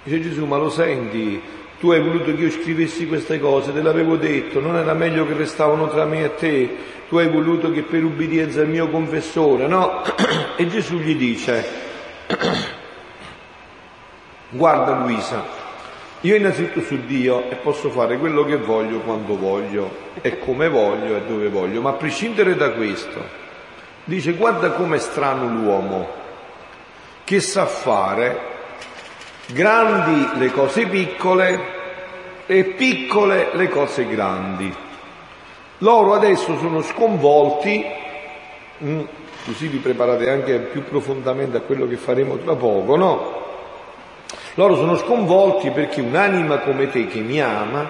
Dice: Gesù, ma lo senti? Tu hai voluto che io scrivessi queste cose, te l'avevo detto, non era meglio che restavano tra me e te, tu hai voluto che per ubbidienza il mio confessore, no? E Gesù gli dice: guarda Luisa, io innanzitutto su Dio e posso fare quello che voglio, quando voglio, e come voglio e dove voglio, ma a prescindere da questo, dice, guarda com'è strano l'uomo, che sa fare grandi le cose piccole e piccole le cose grandi. Loro adesso sono sconvolti, così vi preparate anche più profondamente a quello che faremo tra poco, no? Loro sono sconvolti perché un'anima come te, che mi ama,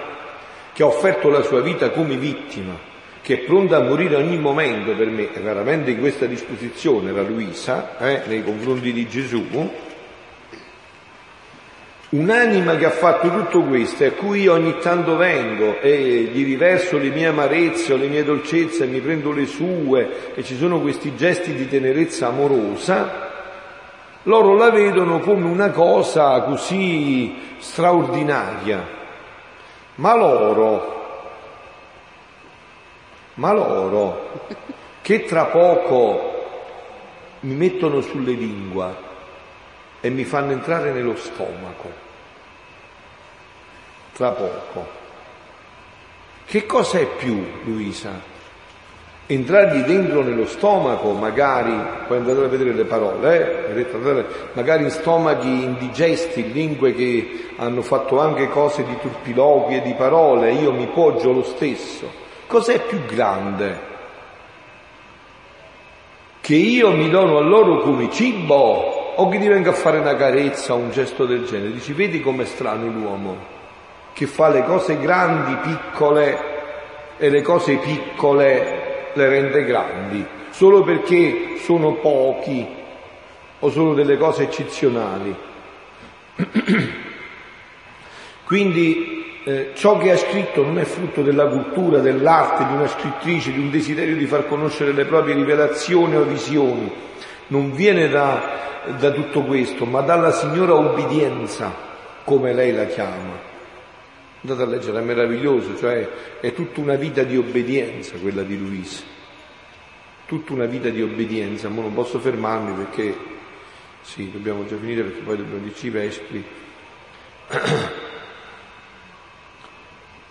che ha offerto la sua vita come vittima, che è pronta a morire ogni momento per me, è veramente in questa disposizione era Luisa, nei confronti di Gesù. Un'anima che ha fatto tutto questo, a cui io ogni tanto vengo e gli riverso le mie amarezze o le mie dolcezze, mi prendo le sue, e ci sono questi gesti di tenerezza amorosa, loro la vedono come una cosa così straordinaria. Ma loro, che tra poco mi mettono sulle lingua e mi fanno entrare nello stomaco, tra poco, che cosa è più, Luisa? Entrargli dentro nello stomaco, magari, poi andate a vedere le parole, magari in stomachi indigesti, lingue che hanno fatto anche cose di turpiloquie, di parole, io mi poggio lo stesso. Cos'è più grande? Che io mi dono a loro come cibo, o che ti venga a fare una carezza o un gesto del genere? Dici, vedi com'è strano l'uomo, che fa le cose grandi piccole e le cose piccole le rende grandi, solo perché sono pochi o sono delle cose eccezionali. Quindi ciò che ha scritto non è frutto della cultura, dell'arte, di una scrittrice, di un desiderio di far conoscere le proprie rivelazioni o visioni. Non viene da tutto questo, ma dalla signora obbedienza, come lei la chiama. Andate a leggere, è meraviglioso, cioè è tutta una vita di obbedienza quella di Luisa, tutta una vita di obbedienza. Ma non posso fermarmi perché sì, dobbiamo già finire, perché poi dobbiamo dirci i vespri.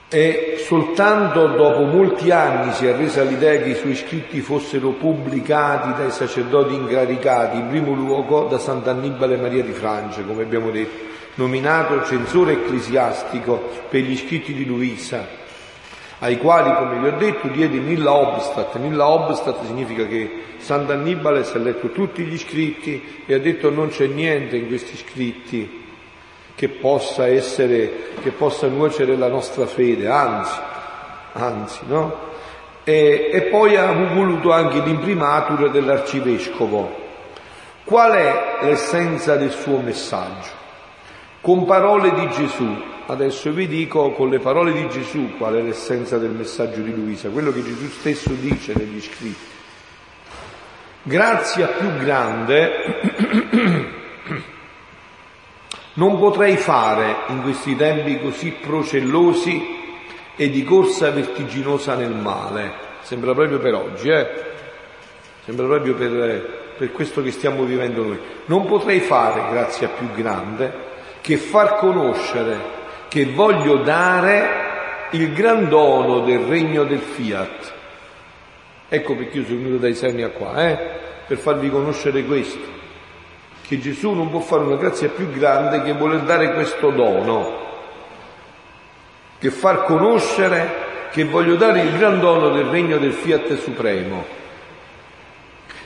E soltanto dopo molti anni si è resa l'idea che i suoi scritti fossero pubblicati dai sacerdoti incaricati, in primo luogo da Sant'Annibale Maria di Francia, come abbiamo detto, nominato censore ecclesiastico per gli scritti di Luisa, ai quali, come vi ho detto, diede 1000 obstat. 1000 obstat significa che Sant'Annibale si è letto tutti gli scritti e ha detto: non c'è niente in questi scritti che possa nuocere la nostra fede, anzi, no? E poi ha voluto anche l'imprimatur dell'arcivescovo. Qual è l'essenza del suo messaggio? Con parole di Gesù. Adesso vi dico con le parole di Gesù qual è l'essenza del messaggio di Luisa, quello che Gesù stesso dice negli scritti. Grazia più grande non potrei fare in questi tempi così procellosi e di corsa vertiginosa nel male. Sembra proprio per oggi, sembra proprio per questo che stiamo vivendo noi. Non potrei fare grazia più grande che far conoscere che voglio dare il gran dono del regno del Fiat. Ecco perché io sono venuto dai Serni a qua, per farvi conoscere questo, che Gesù non può fare una grazia più grande che voler dare questo dono, che far conoscere che voglio dare il gran dono del regno del Fiat Supremo.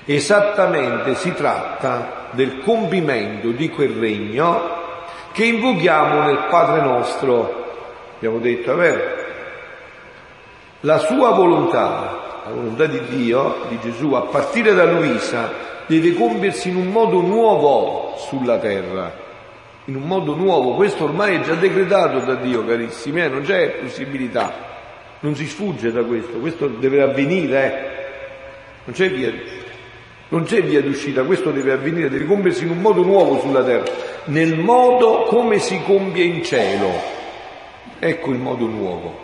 Esattamente si tratta del compimento di quel regno che invochiamo nel Padre nostro, abbiamo detto, è vero? La sua volontà, la volontà di Dio, di Gesù, a partire da Luisa, deve compiersi in un modo nuovo sulla terra, in un modo nuovo. Questo ormai è già decretato da Dio, carissimi, non c'è possibilità, non si sfugge da questo deve avvenire, non c'è via d'uscita, questo deve avvenire, deve compiersi in un modo nuovo sulla terra, nel modo come si compie in cielo. Ecco il modo nuovo.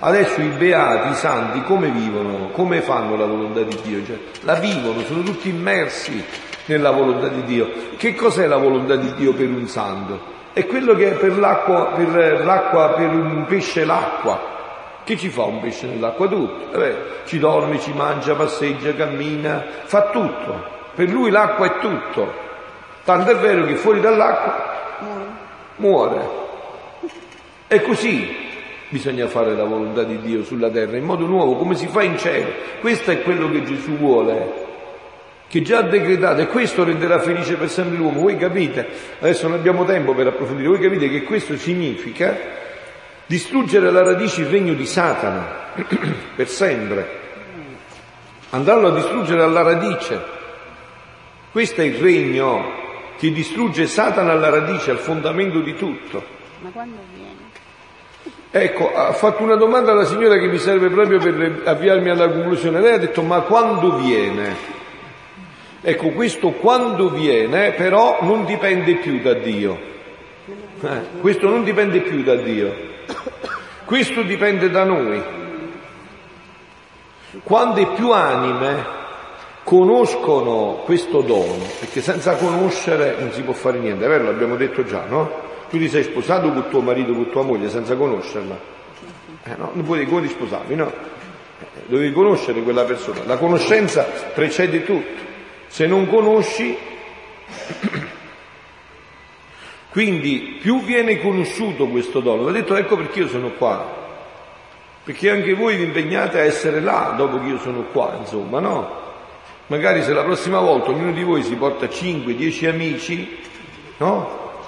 Adesso i beati, i santi, come vivono, come fanno la volontà di Dio? Cioè, la vivono, sono tutti immersi nella volontà di Dio. Che cos'è la volontà di Dio per un santo? È quello che è per un pesce l'acqua. Che ci fa un pesce nell'acqua? Tutto. Ci dorme, ci mangia, passeggia, cammina, fa tutto. Per lui l'acqua è tutto. Tanto è vero che fuori dall'acqua muore. E così bisogna fare la volontà di Dio sulla terra, in modo nuovo, come si fa in cielo. Questo è quello che Gesù vuole, che già ha decretato, e questo renderà felice per sempre l'uomo. Voi capite, adesso non abbiamo tempo per approfondire, voi capite che questo significa distruggere alla radice il regno di Satana per sempre, andarlo a distruggere alla radice. Questo è il regno che distrugge Satana alla radice, al fondamento di tutto. Ma quando viene? Ecco, ha fatto una domanda alla signora che mi serve proprio per avviarmi alla conclusione. Lei ha detto: ma quando viene? Ecco, questo quando viene però non dipende più da Dio. Questo non dipende più da Dio, questo dipende da noi. Quante più anime conoscono questo dono, perché senza conoscere non si può fare niente, è vero, l'abbiamo detto già, no? Tu ti sei sposato con tuo marito, con tua moglie, senza conoscerla, no? Non puoi, come ti sposavi, no? Dovevi conoscere quella persona, la conoscenza precede tutto. Se non conosci... Quindi più viene conosciuto questo dono, l'ho detto, ecco perché io sono qua, perché anche voi vi impegnate a essere là dopo che io sono qua, insomma, no? Magari se la prossima volta ognuno di voi si porta 5-10 amici, no?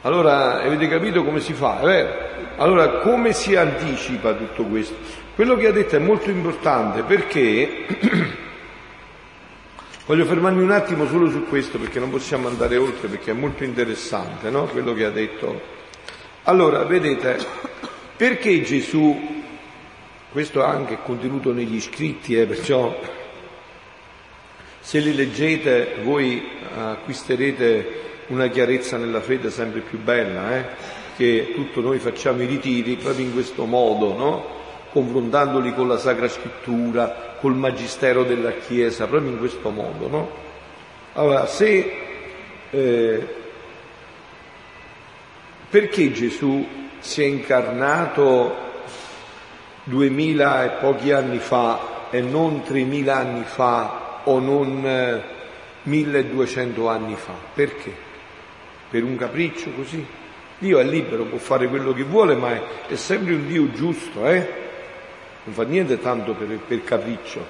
Allora avete capito come si fa, è vero? Allora come si anticipa tutto questo? Quello che ha detto è molto importante, perché voglio fermarmi un attimo solo su questo, perché non possiamo andare oltre, perché è molto interessante, no? Quello che ha detto. Allora, vedete, perché Gesù, questo anche è contenuto negli scritti, perciò se li leggete voi acquisterete una chiarezza nella fede sempre più bella, che tutto noi facciamo i ritiri proprio in questo modo, no? Confrontandoli con la Sacra Scrittura, col Magistero della Chiesa, proprio in questo modo, no? Allora, perché Gesù si è incarnato 2000 e pochi anni fa e non 3000 anni fa o non 1200 anni fa? Perché? per un capriccio così. Dio è libero, può fare quello che vuole, ma è sempre un Dio giusto, Non fa niente tanto per capriccio.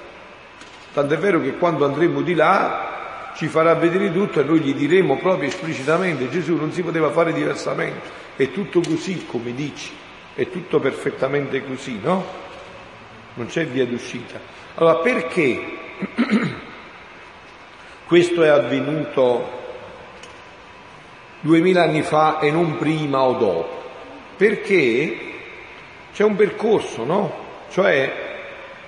Tant'è vero che quando andremo di là ci farà vedere tutto e noi gli diremo proprio esplicitamente: Gesù, non si poteva fare diversamente, è tutto così come dici, è tutto perfettamente così, no? Non c'è via d'uscita. Allora perché questo è avvenuto 2000 anni fa e non prima o dopo? Perché c'è un percorso, no? Cioè,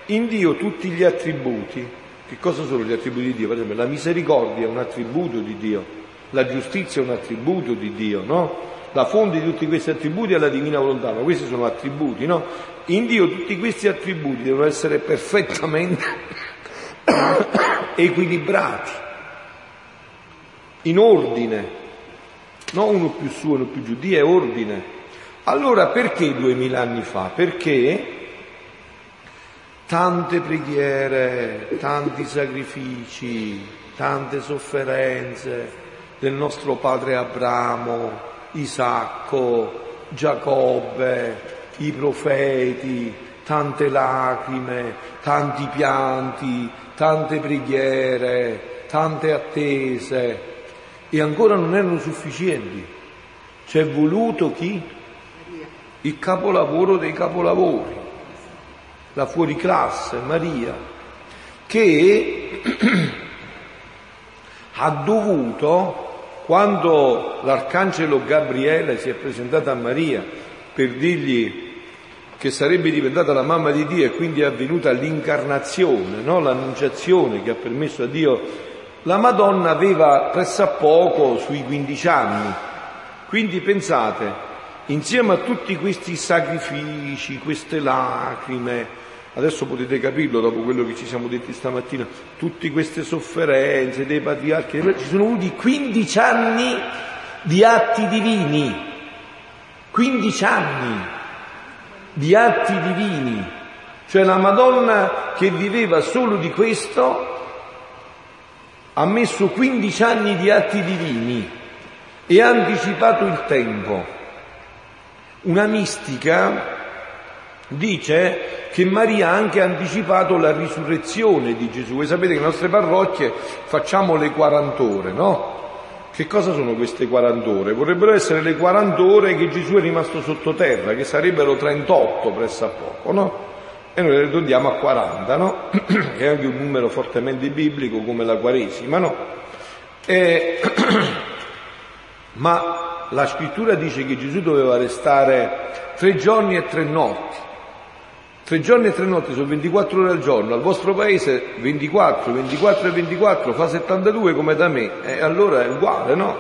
in Dio tutti gli attributi, che cosa sono gli attributi di Dio? Per esempio, la misericordia è un attributo di Dio, la giustizia è un attributo di Dio, no? La fonte di tutti questi attributi è la Divina Volontà, ma questi sono attributi, no? In Dio tutti questi attributi devono essere perfettamente equilibrati, in ordine, non uno più su, uno più giù, Dio è ordine. Allora perché 2000 anni fa? Perché tante preghiere, tanti sacrifici, tante sofferenze del nostro padre Abramo, Isacco, Giacobbe, i profeti, tante lacrime, tanti pianti, tante preghiere, tante attese, e ancora non erano sufficienti. C'è voluto chi? Il capolavoro dei capolavori, la fuoriclasse Maria, che ha dovuto, quando l'arcangelo Gabriele si è presentato a Maria per dirgli che sarebbe diventata la mamma di Dio, e quindi è avvenuta l'incarnazione, no? L'annunciazione che ha permesso a Dio, la Madonna aveva pressappoco sui 15 anni. Quindi pensate, insieme a tutti questi sacrifici, queste lacrime, adesso potete capirlo dopo quello che ci siamo detti stamattina, tutte queste sofferenze dei patriarchi, ci sono voluti 15 anni di atti divini, 15 anni di atti divini, cioè la Madonna che viveva solo di questo ha messo 15 anni di atti divini e ha anticipato il tempo. Una mistica dice che Maria ha anche anticipato la risurrezione di Gesù. Voi sapete che le nostre parrocchie facciamo le 40 ore, no? Che cosa sono queste 40 ore? Vorrebbero essere le 40 ore che Gesù è rimasto sottoterra, che sarebbero 38 pressappoco, no? E noi le ridondiamo a 40, no? È anche un numero fortemente biblico come la Quaresima, no? Ma la scrittura dice che Gesù doveva restare 3 giorni e 3 notti. 3 giorni e 3 notti sono 24 ore al giorno. Al vostro paese 24, 24 e 24 fa 72 come da me. E allora è uguale, no?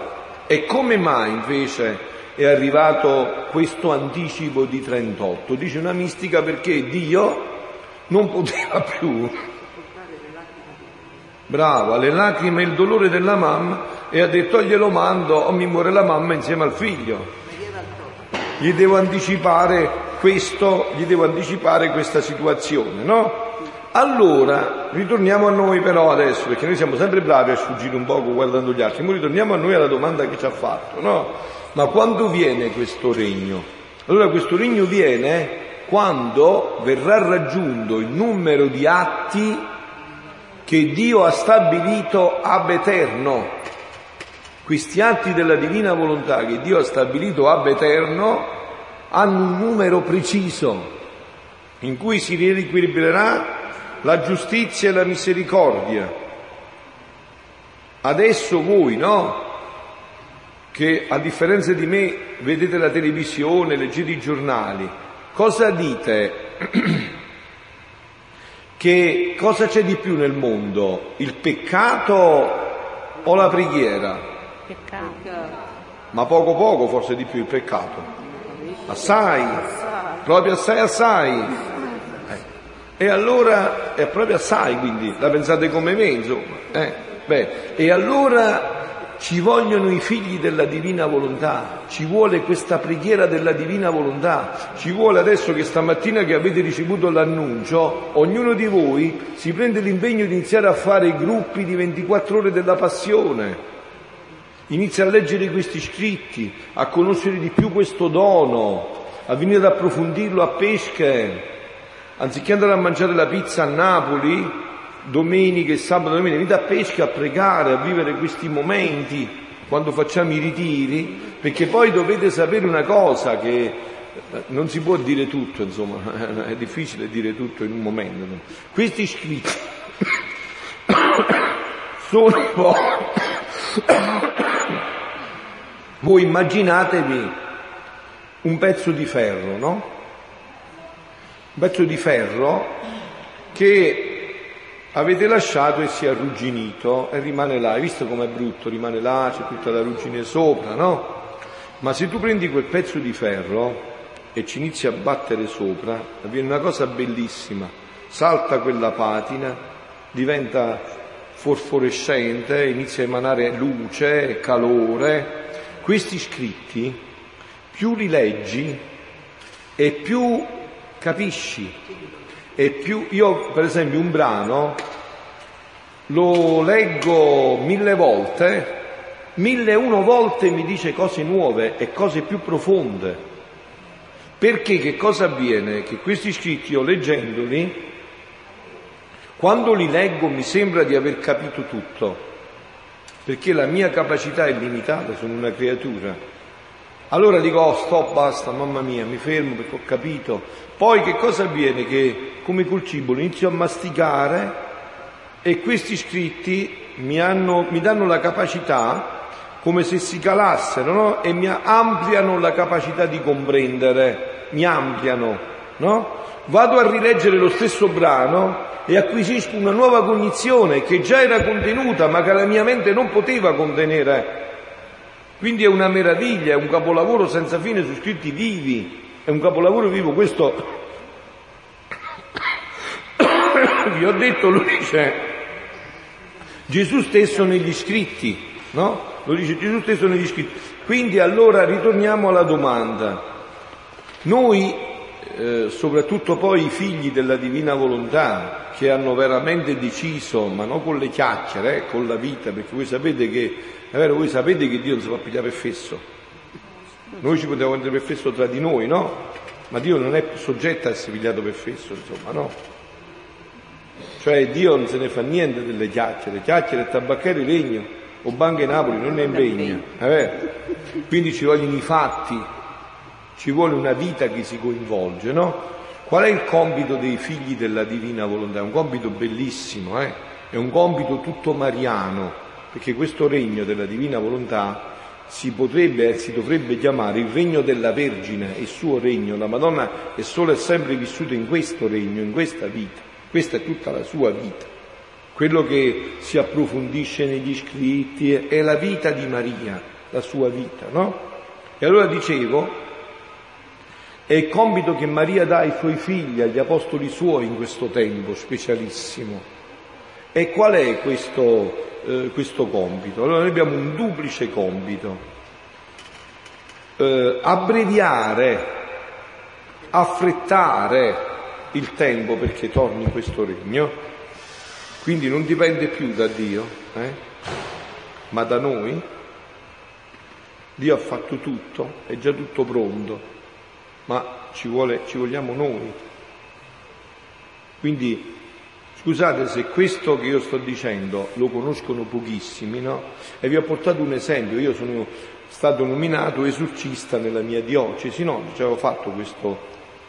E come mai invece è arrivato questo anticipo di 38? Dice una mistica perché Dio non poteva più. Brava, le lacrime e il dolore della mamma, e ha detto: o glielo mando o mi muore la mamma insieme al figlio, gli devo anticipare questo, gli devo anticipare questa situazione, no? Allora ritorniamo a noi però adesso, perché noi siamo sempre bravi a sfuggire un poco guardando gli altri, ma ritorniamo a noi, alla domanda che ci ha fatto, no? Ma quando viene questo regno? Allora questo regno viene quando verrà raggiunto il numero di atti che Dio ha stabilito ab eterno. Questi atti della Divina Volontà che Dio ha stabilito ab eterno hanno un numero preciso in cui si riequilibrerà la giustizia e la misericordia. Adesso voi, no? Che a differenza di me vedete la televisione, leggete i giornali, cosa dite? Che cosa c'è di più nel mondo? Il peccato o la preghiera? Peccato. Ma poco poco, forse di più il peccato, assai, proprio assai assai, e allora è proprio assai, quindi la pensate come me, insomma, beh, e allora ci vogliono i figli della Divina Volontà, ci vuole questa preghiera della Divina Volontà, ci vuole adesso che stamattina che avete ricevuto l'annuncio, ognuno di voi si prende l'impegno di iniziare a fare i gruppi di 24 ore della Passione, Inizia a leggere questi scritti, a conoscere di più questo dono, a venire ad approfondirlo a pesche. Anziché andare a mangiare la pizza a Napoli, domenica e sabato, domenica, venite a pesca a pregare, a vivere questi momenti quando facciamo i ritiri, perché poi dovete sapere una cosa, che non si può dire tutto, insomma, è difficile dire tutto in un momento. No? Questi scritti sono un po'... Voi immaginatevi un pezzo di ferro, no? Un pezzo di ferro che avete lasciato e si è arrugginito e rimane là. Hai visto com'è brutto? Rimane là, c'è tutta la ruggine sopra, no? Ma se tu prendi quel pezzo di ferro e ci inizi a battere sopra, avviene una cosa bellissima. Salta quella patina, diventa fosforescente, inizia a emanare luce, calore. Questi scritti, più li leggi e più capisci, e più... Io, per esempio, un brano lo leggo 1000 volte, 1001 volte mi dice cose nuove e cose più profonde. Perché che cosa avviene? Che questi scritti, io leggendoli, quando li leggo mi sembra di aver capito tutto, perché la mia capacità è limitata, sono una creatura. Allora dico, oh, stop, basta, mamma mia, mi fermo perché ho capito. Poi che cosa avviene? Che come col cibo inizio a masticare e questi scritti mi danno la capacità, come se si calassero, no? E mi ampliano la capacità di comprendere, mi ampliano, no? Vado a rileggere lo stesso brano e acquisisco una nuova cognizione che già era contenuta ma che la mia mente non poteva contenere. Quindi è una meraviglia, è un capolavoro senza fine su scritti vivi, è un capolavoro vivo. Questo vi ho detto, lo dice Gesù stesso negli scritti, no? Lo dice Gesù stesso negli scritti. Quindi allora ritorniamo alla domanda. Noi, soprattutto poi i figli della Divina Volontà, che hanno veramente deciso, ma non con le chiacchiere, con la vita, perché voi sapete che è vero, voi sapete che Dio non si può pigliare per fesso. Noi ci potevamo prendere per fesso tra di noi, no? Ma Dio non è soggetto a essere pigliato per fesso, insomma, no? Cioè Dio non se ne fa niente delle chiacchiere, chiacchiere, tabacchero e legno, o banche Napoli non ne impegna, è vero? Quindi ci vogliono i fatti. Ci vuole una vita che si coinvolge, no? Qual è il compito dei figli della Divina Volontà? È un compito bellissimo, eh? È un compito tutto mariano, perché questo regno della Divina Volontà si dovrebbe chiamare il regno della Vergine, il suo regno. La Madonna è solo e sempre vissuta in questo regno, in questa vita. Questa è tutta la sua vita. Quello che si approfondisce negli scritti è la vita di Maria, la sua vita, no? E allora dicevo... È il compito che Maria dà ai suoi figli, agli apostoli suoi in questo tempo specialissimo. E qual è questo compito? Allora noi abbiamo un duplice compito. Abbreviare, affrettare il tempo perché torni questo regno. Quindi non dipende più da Dio, ma da noi. Dio ha fatto tutto, è già tutto pronto. Ma ci vogliamo noi. Quindi, scusate se questo che io sto dicendo lo conoscono pochissimi, no? E vi ho portato un esempio. Io sono stato nominato esorcista nella mia diocesi, no? Ci avevo fatto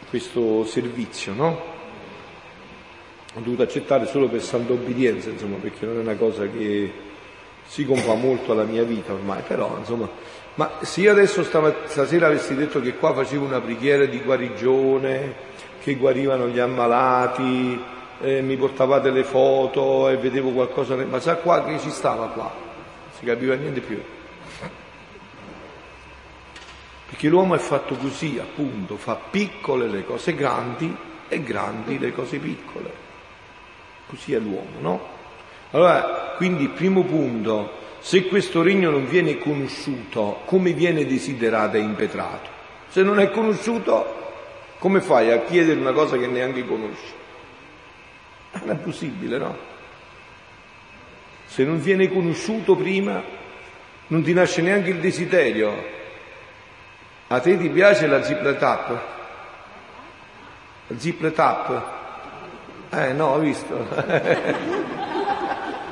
questo servizio, no? Ho dovuto accettare solo per santa obbedienza, insomma, perché non è una cosa che si confà molto alla mia vita ormai, però, insomma... Ma se io adesso stasera avessi detto che qua facevo una preghiera di guarigione, che guarivano gli ammalati, mi portavate le foto e vedevo qualcosa, ma sa qua che ci stava qua? Non si capiva niente più. Perché l'uomo è fatto così, appunto, fa piccole le cose grandi e grandi le cose piccole. Così è l'uomo, no? Allora, quindi, primo punto... Se questo regno non viene conosciuto, come viene desiderato e impetrato? Se non è conosciuto, come fai a chiedere una cosa che neanche conosci? Non è possibile, no? Se non viene conosciuto prima, non ti nasce neanche il desiderio. A te ti piace la zip tap? La zip tap? No, ho visto.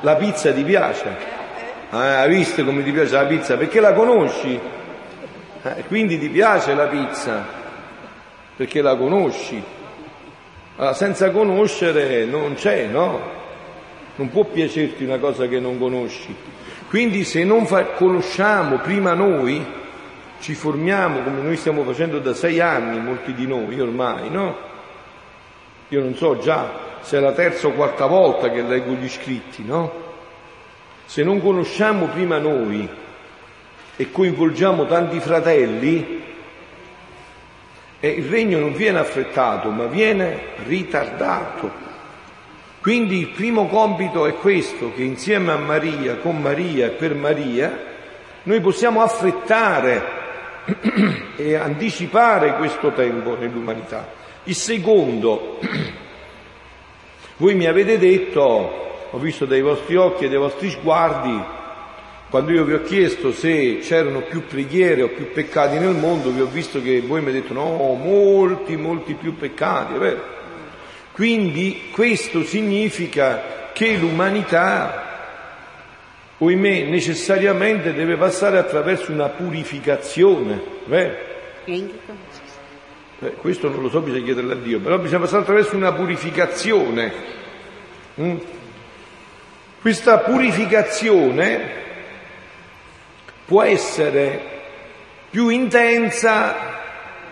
La pizza ti piace? Hai visto come ti piace la pizza? Perché la conosci? Quindi ti piace la pizza? Perché la conosci? Allora, senza conoscere non c'è, no? Non può piacerti una cosa che non conosci. Quindi se non conosciamo prima noi, ci formiamo come noi stiamo facendo da 6 anni, molti di noi ormai, no? Io non so già se è la terza o quarta volta che leggo gli scritti, no? Se non conosciamo prima noi e coinvolgiamo tanti fratelli, il regno non viene affrettato, ma viene ritardato. Quindi il primo compito è questo, che insieme a Maria, con Maria e per Maria, noi possiamo affrettare e anticipare questo tempo nell'umanità. Il secondo, voi mi avete detto, ho visto dai vostri occhi e dai vostri sguardi, quando io vi ho chiesto se c'erano più preghiere o più peccati nel mondo, vi ho visto che voi mi avete detto no, molti, molti più peccati, è vero? Quindi questo significa che l'umanità, oimè, necessariamente deve passare attraverso una purificazione, vero? Questo non lo so, bisogna chiederlo a Dio, però bisogna passare attraverso una purificazione. Questa purificazione può essere più intensa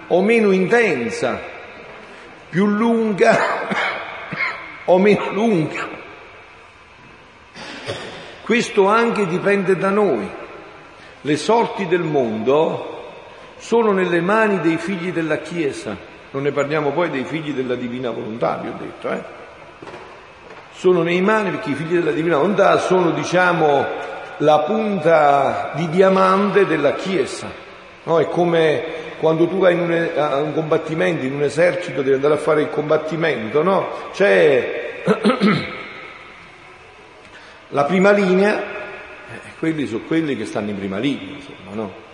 o meno intensa, più lunga o meno lunga. Questo anche dipende da noi. Le sorti del mondo sono nelle mani dei figli della Chiesa, non ne parliamo poi dei figli della Divina Volontà, vi ho detto, Sono nei mani, perché i figli della Divina Volontà sono, diciamo, la punta di diamante della Chiesa, no? È come quando tu vai a un combattimento, in un esercito, devi andare a fare il combattimento, no? C'è la prima linea, quelli sono quelli che stanno in prima linea, insomma, no?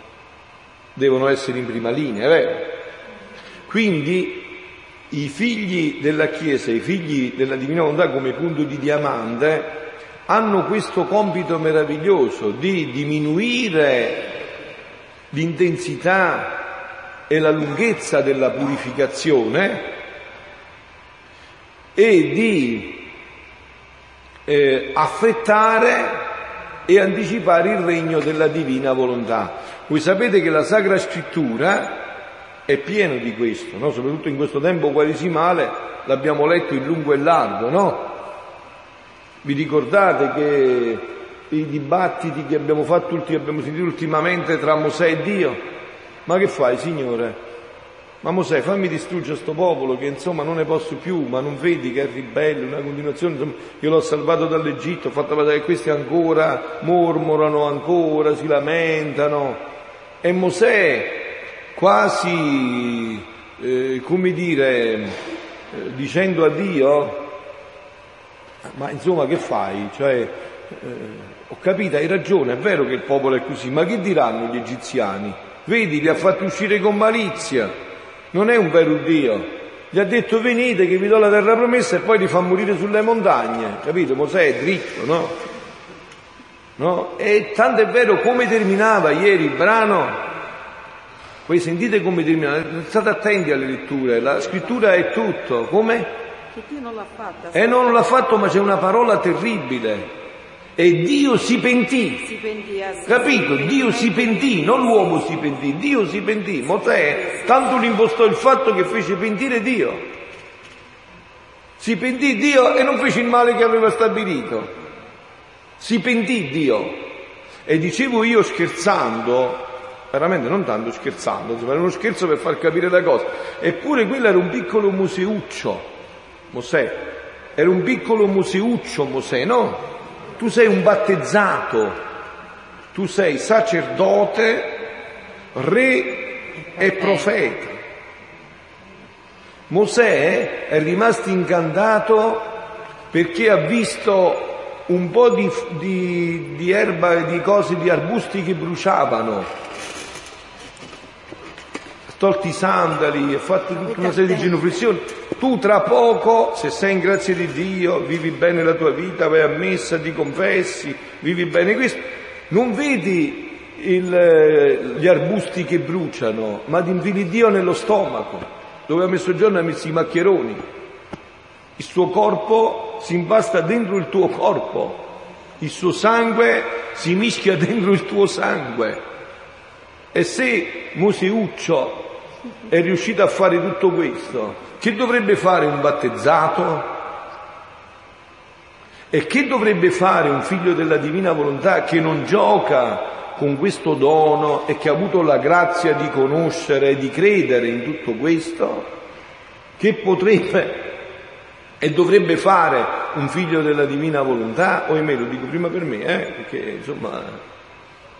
Devono essere in prima linea, è vero? Quindi i figli della Chiesa, i figli della Divina Volontà come punto di diamante, hanno questo compito meraviglioso di diminuire l'intensità e la lunghezza della purificazione e di affrettare e anticipare il regno della Divina Volontà. Voi sapete che la Sacra Scrittura è piena di questo, no? Soprattutto in questo tempo quaresimale l'abbiamo letto in lungo e largo, no? Vi ricordate che i dibattiti che abbiamo fatto, abbiamo sentito ultimamente tra Mosè e Dio? Ma che fai, Signore? Ma Mosè, fammi distruggere sto popolo che insomma non ne posso più, ma non vedi che è ribelle, una continuazione, insomma, io l'ho salvato dall'Egitto, ho fatto vedere che questi ancora mormorano, ancora si lamentano. E Mosè quasi, come dire, dicendo a Dio, ma insomma che fai? Cioè, ho capito, hai ragione, è vero che il popolo è così, ma che diranno gli egiziani? Vedi, li ha fatti uscire con malizia. Non è un vero Dio. Gli ha detto venite che vi do la terra promessa e poi li fa morire sulle montagne. Capito? Mosè è dritto, no? No? E tanto è vero come terminava ieri il brano. Voi sentite come terminava. State attenti alle letture. La scrittura è tutto. Come? Che Dio non l'ha fatta. Non l'ha fatto, ma c'è una parola terribile. E Dio si pentì. Capito? Dio si pentì, non l'uomo si pentì, Dio si pentì. Mosè tanto lo impostò il fatto che fece pentire Dio. Si pentì Dio e non fece il male che aveva stabilito. Si pentì Dio. E dicevo io scherzando, veramente non tanto scherzando, era uno scherzo per far capire la cosa. Eppure quello era un piccolo museuccio, Mosè. Era un piccolo museuccio, Mosè, no? Tu sei un battezzato, tu sei sacerdote, re e profeta. Mosè è rimasto incantato perché ha visto un po' di erba e di cose, di arbusti che bruciavano, tolti i sandali e fatto tutta una serie di genuflessioni. Tu tra poco, se sei in grazia di Dio, vivi bene la tua vita, vai a messa, ti confessi, vivi bene questo, non vedi gli arbusti che bruciano, ma ti invidi Dio nello stomaco, dove ha messo giorno ha messo i maccheroni. Il suo corpo si impasta dentro il tuo corpo, il suo sangue si mischia dentro il tuo sangue. E se Moseuccio è riuscito a fare tutto questo, che dovrebbe fare un battezzato? E che dovrebbe fare un figlio della Divina Volontà che non gioca con questo dono e che ha avuto la grazia di conoscere e di credere in tutto questo? Che potrebbe e dovrebbe fare un figlio della Divina Volontà? Ohimè, lo dico prima per me, perché insomma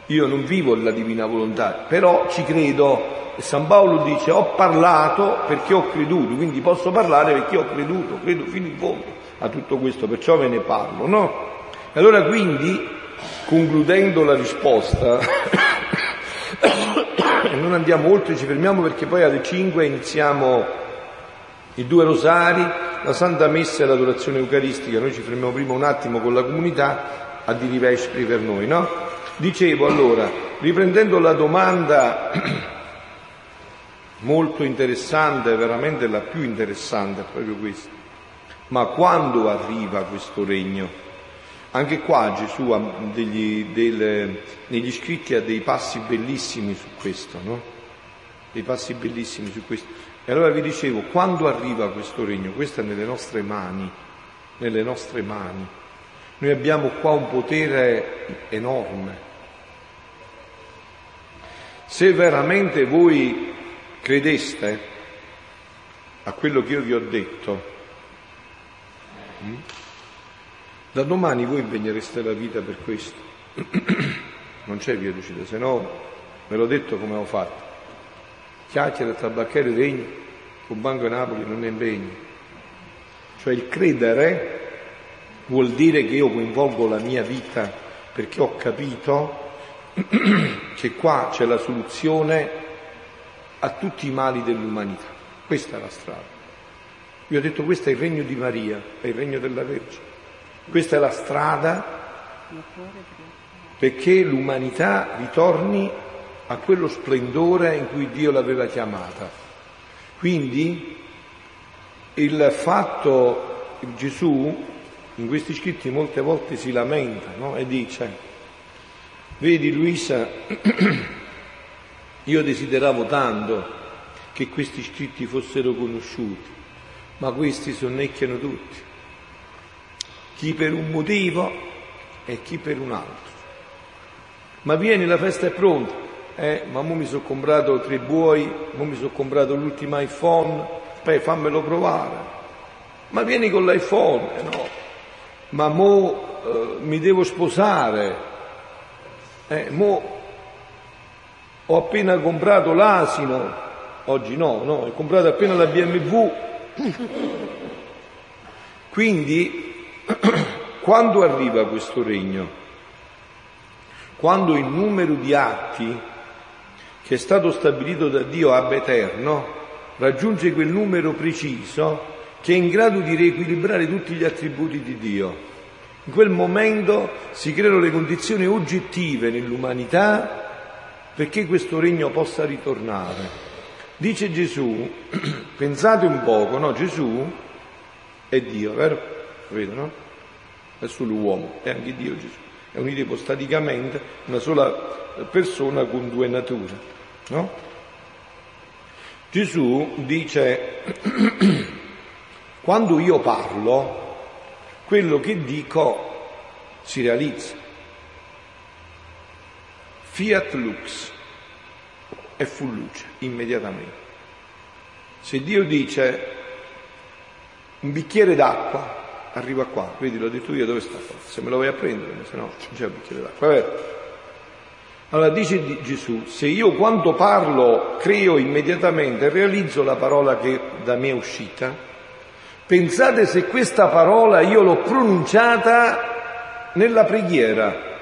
io non vivo la Divina Volontà, però ci credo. E San Paolo dice: ho parlato perché ho creduto, quindi posso parlare perché ho creduto, credo fino in fondo a tutto questo, perciò ve ne parlo, no? E allora quindi, concludendo la risposta, non andiamo oltre, ci fermiamo perché poi alle 5 iniziamo i 2 rosari, la Santa Messa e l'adorazione eucaristica. Noi ci fermiamo prima un attimo con la comunità a dire i vespri per noi, no? Dicevo allora, riprendendo la domanda molto interessante, veramente la più interessante è proprio questa: ma quando arriva questo regno? Anche qua Gesù ha negli scritti ha dei passi bellissimi su questo, no? Dei passi bellissimi su questo. E allora vi dicevo, quando arriva questo regno? Questo è nelle nostre mani, nelle nostre mani. Noi abbiamo qua un potere enorme. Se veramente voi credeste a quello che io vi ho detto, da domani voi impegnereste la vita per questo. Non c'è via d'uscita, se no ve l'ho detto come ho fatto. Chiacchiere, tabacchiere, regno, con Banco Napoli non è impegno. Cioè il credere vuol dire che io coinvolgo la mia vita, perché ho capito che qua c'è la soluzione a tutti i mali dell'umanità. Questa è la strada. Vi ho detto, questo è il regno di Maria, è il regno della Vergine. Questa è la strada perché l'umanità ritorni a quello splendore in cui Dio l'aveva chiamata. Quindi il fatto, Gesù in questi scritti molte volte si lamenta, no? E dice: vedi Luisa, io desideravo tanto che questi scritti fossero conosciuti, ma questi sonnecchiano tutti, chi per un motivo e chi per un altro. Ma vieni, la festa è pronta, ma mo mi sono comprato 3 buoi, mo mi sono comprato l'ultimo iPhone, poi fammelo provare, ma vieni con l'iPhone, no? Ma mo mi devo sposare, mo ho appena comprato l'asino, oggi no, ho comprato appena la BMW. Quindi, quando arriva questo regno? Quando il numero di atti che è stato stabilito da Dio ab eterno raggiunge quel numero preciso che è in grado di riequilibrare tutti gli attributi di Dio. In quel momento si creano le condizioni oggettive nell'umanità perché questo regno possa ritornare. Dice Gesù, pensate un poco, no? Gesù è Dio, vero? Vedo, no? È solo uomo, è anche Dio Gesù. È unito ipostaticamente, una sola persona con 2 nature, no? Gesù dice: quando io parlo, quello che dico si realizza. Fiat lux, e fu luce immediatamente. Se Dio dice un bicchiere d'acqua, arriva qua, vedi, l'ho detto io, dove sta? Se me lo vai a prendere, se no non c'è un bicchiere d'acqua, vero? Allora dice Gesù: se io quando parlo creo immediatamente, realizzo la parola che da me è uscita, pensate se questa parola io l'ho pronunciata nella preghiera.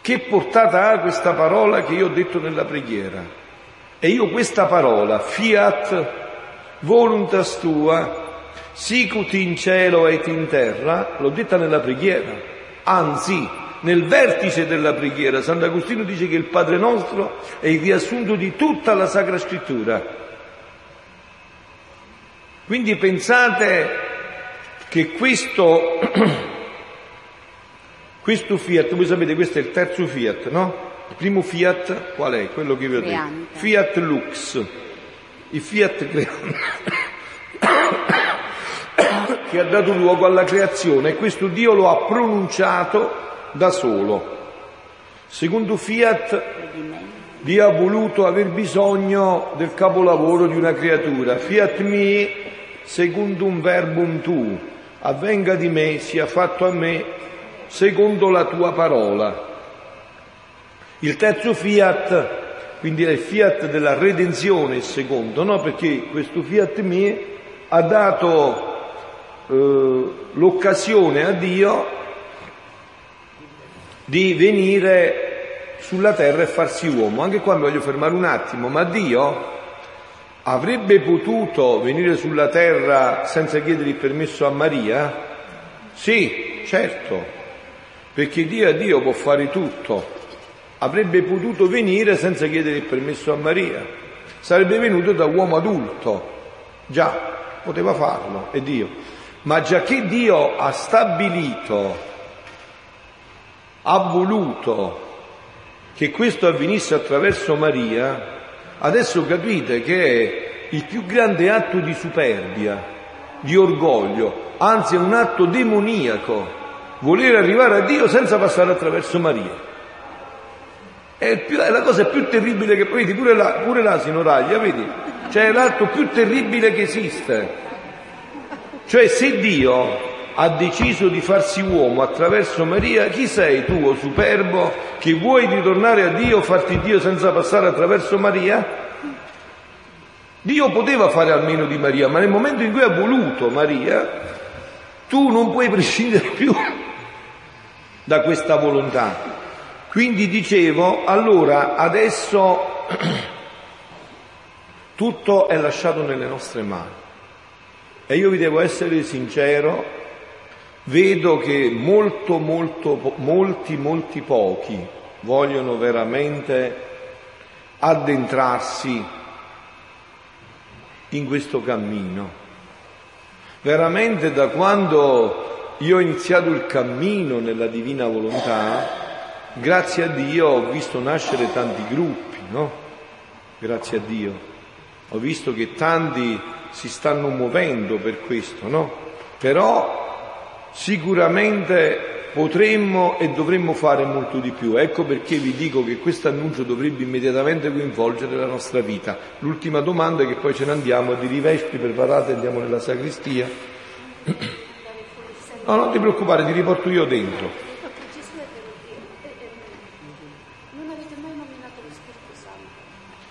Che portata ha questa parola che io ho detto nella preghiera? E io questa parola, fiat voluntas tua, sicut in cielo et in terra, l'ho detta nella preghiera, anzi nel vertice della preghiera. Sant'Agostino dice che il Padre Nostro è il riassunto di tutta la Sacra Scrittura. Quindi pensate che questo fiat, voi sapete questo è il terzo fiat, no? Il primo fiat qual è? Quello che vi ho detto. Fiat lux. Il fiat che ha dato luogo alla creazione, e questo Dio lo ha pronunciato da solo. Secondo fiat, Dio ha voluto aver bisogno del capolavoro di una creatura. Fiat mi, secondo un verbum tu, avvenga di me, sia fatto a me, secondo la tua parola. Il terzo fiat, quindi è il fiat della redenzione, il secondo, no? Perché questo fiat mi ha dato l'occasione a Dio di venire sulla terra e farsi uomo. Anche qua mi voglio fermare un attimo, ma Dio avrebbe potuto venire sulla terra senza chiedere il permesso a Maria? Sì, certo, perché Dio a Dio può fare tutto. Avrebbe potuto venire senza chiedere il permesso a Maria, sarebbe venuto da uomo adulto, già, poteva farlo, è Dio. Ma giacché Dio ha stabilito, ha voluto che questo avvenisse attraverso Maria, adesso capite che è il più grande atto di superbia, di orgoglio, anzi è un atto demoniaco, volere arrivare a Dio senza passare attraverso Maria. È la cosa più terribile che vedi, pure l'asino raglia, vedi? Cioè è l'atto più terribile che esiste. Cioè se Dio ha deciso di farsi uomo attraverso Maria, chi sei tu, o superbo, che vuoi ritornare a Dio, farti Dio senza passare attraverso Maria? Dio poteva fare almeno di Maria, ma nel momento in cui ha voluto Maria, tu non puoi prescindere più da questa volontà. Quindi dicevo, allora adesso tutto è lasciato nelle nostre mani. E io vi devo essere sincero, vedo che molti pochi vogliono veramente addentrarsi in questo cammino. Veramente da quando io ho iniziato il cammino nella Divina Volontà, grazie a Dio ho visto nascere tanti gruppi, no? Grazie a Dio. Ho visto che tanti si stanno muovendo per questo, no? Però sicuramente potremmo e dovremmo fare molto di più. Ecco perché vi dico che questo annuncio dovrebbe immediatamente coinvolgere la nostra vita. L'ultima domanda, che poi ce ne andiamo, di rivesti, preparate, andiamo nella sacristia. No, non ti preoccupare, ti riporto io dentro. Non avete mai nominato lo Spirito Santo,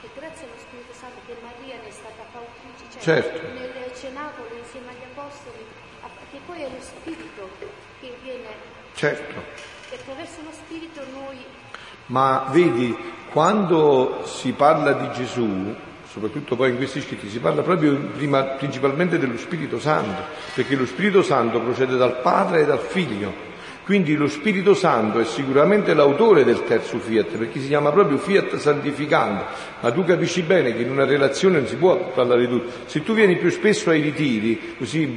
e grazie allo Spirito Santo che Maria ne è stata fautrice, certo, nel cenacolo insieme agli apostoli, che poi è lo Spirito che viene, certo, e attraverso lo Spirito noi. Ma vedi, quando si parla di Gesù, soprattutto poi in questi scritti, si parla proprio principalmente dello Spirito Santo, perché lo Spirito Santo procede dal Padre e dal Figlio. Quindi lo Spirito Santo è sicuramente l'autore del terzo fiat, perché si chiama proprio fiat santificante. Ma tu capisci bene che in una relazione non si può parlare di tutto. Se tu vieni più spesso ai ritiri, così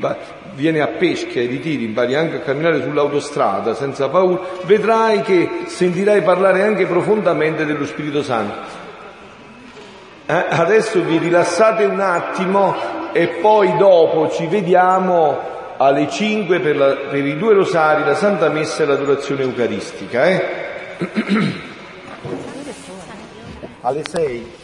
vieni a pesca ai ritiri, impari anche a camminare sull'autostrada senza paura, vedrai che sentirai parlare anche profondamente dello Spirito Santo. Adesso vi rilassate un attimo e poi dopo ci vediamo alle 5 per i due rosari, la Santa Messa e l'adorazione eucaristica. Alle 6.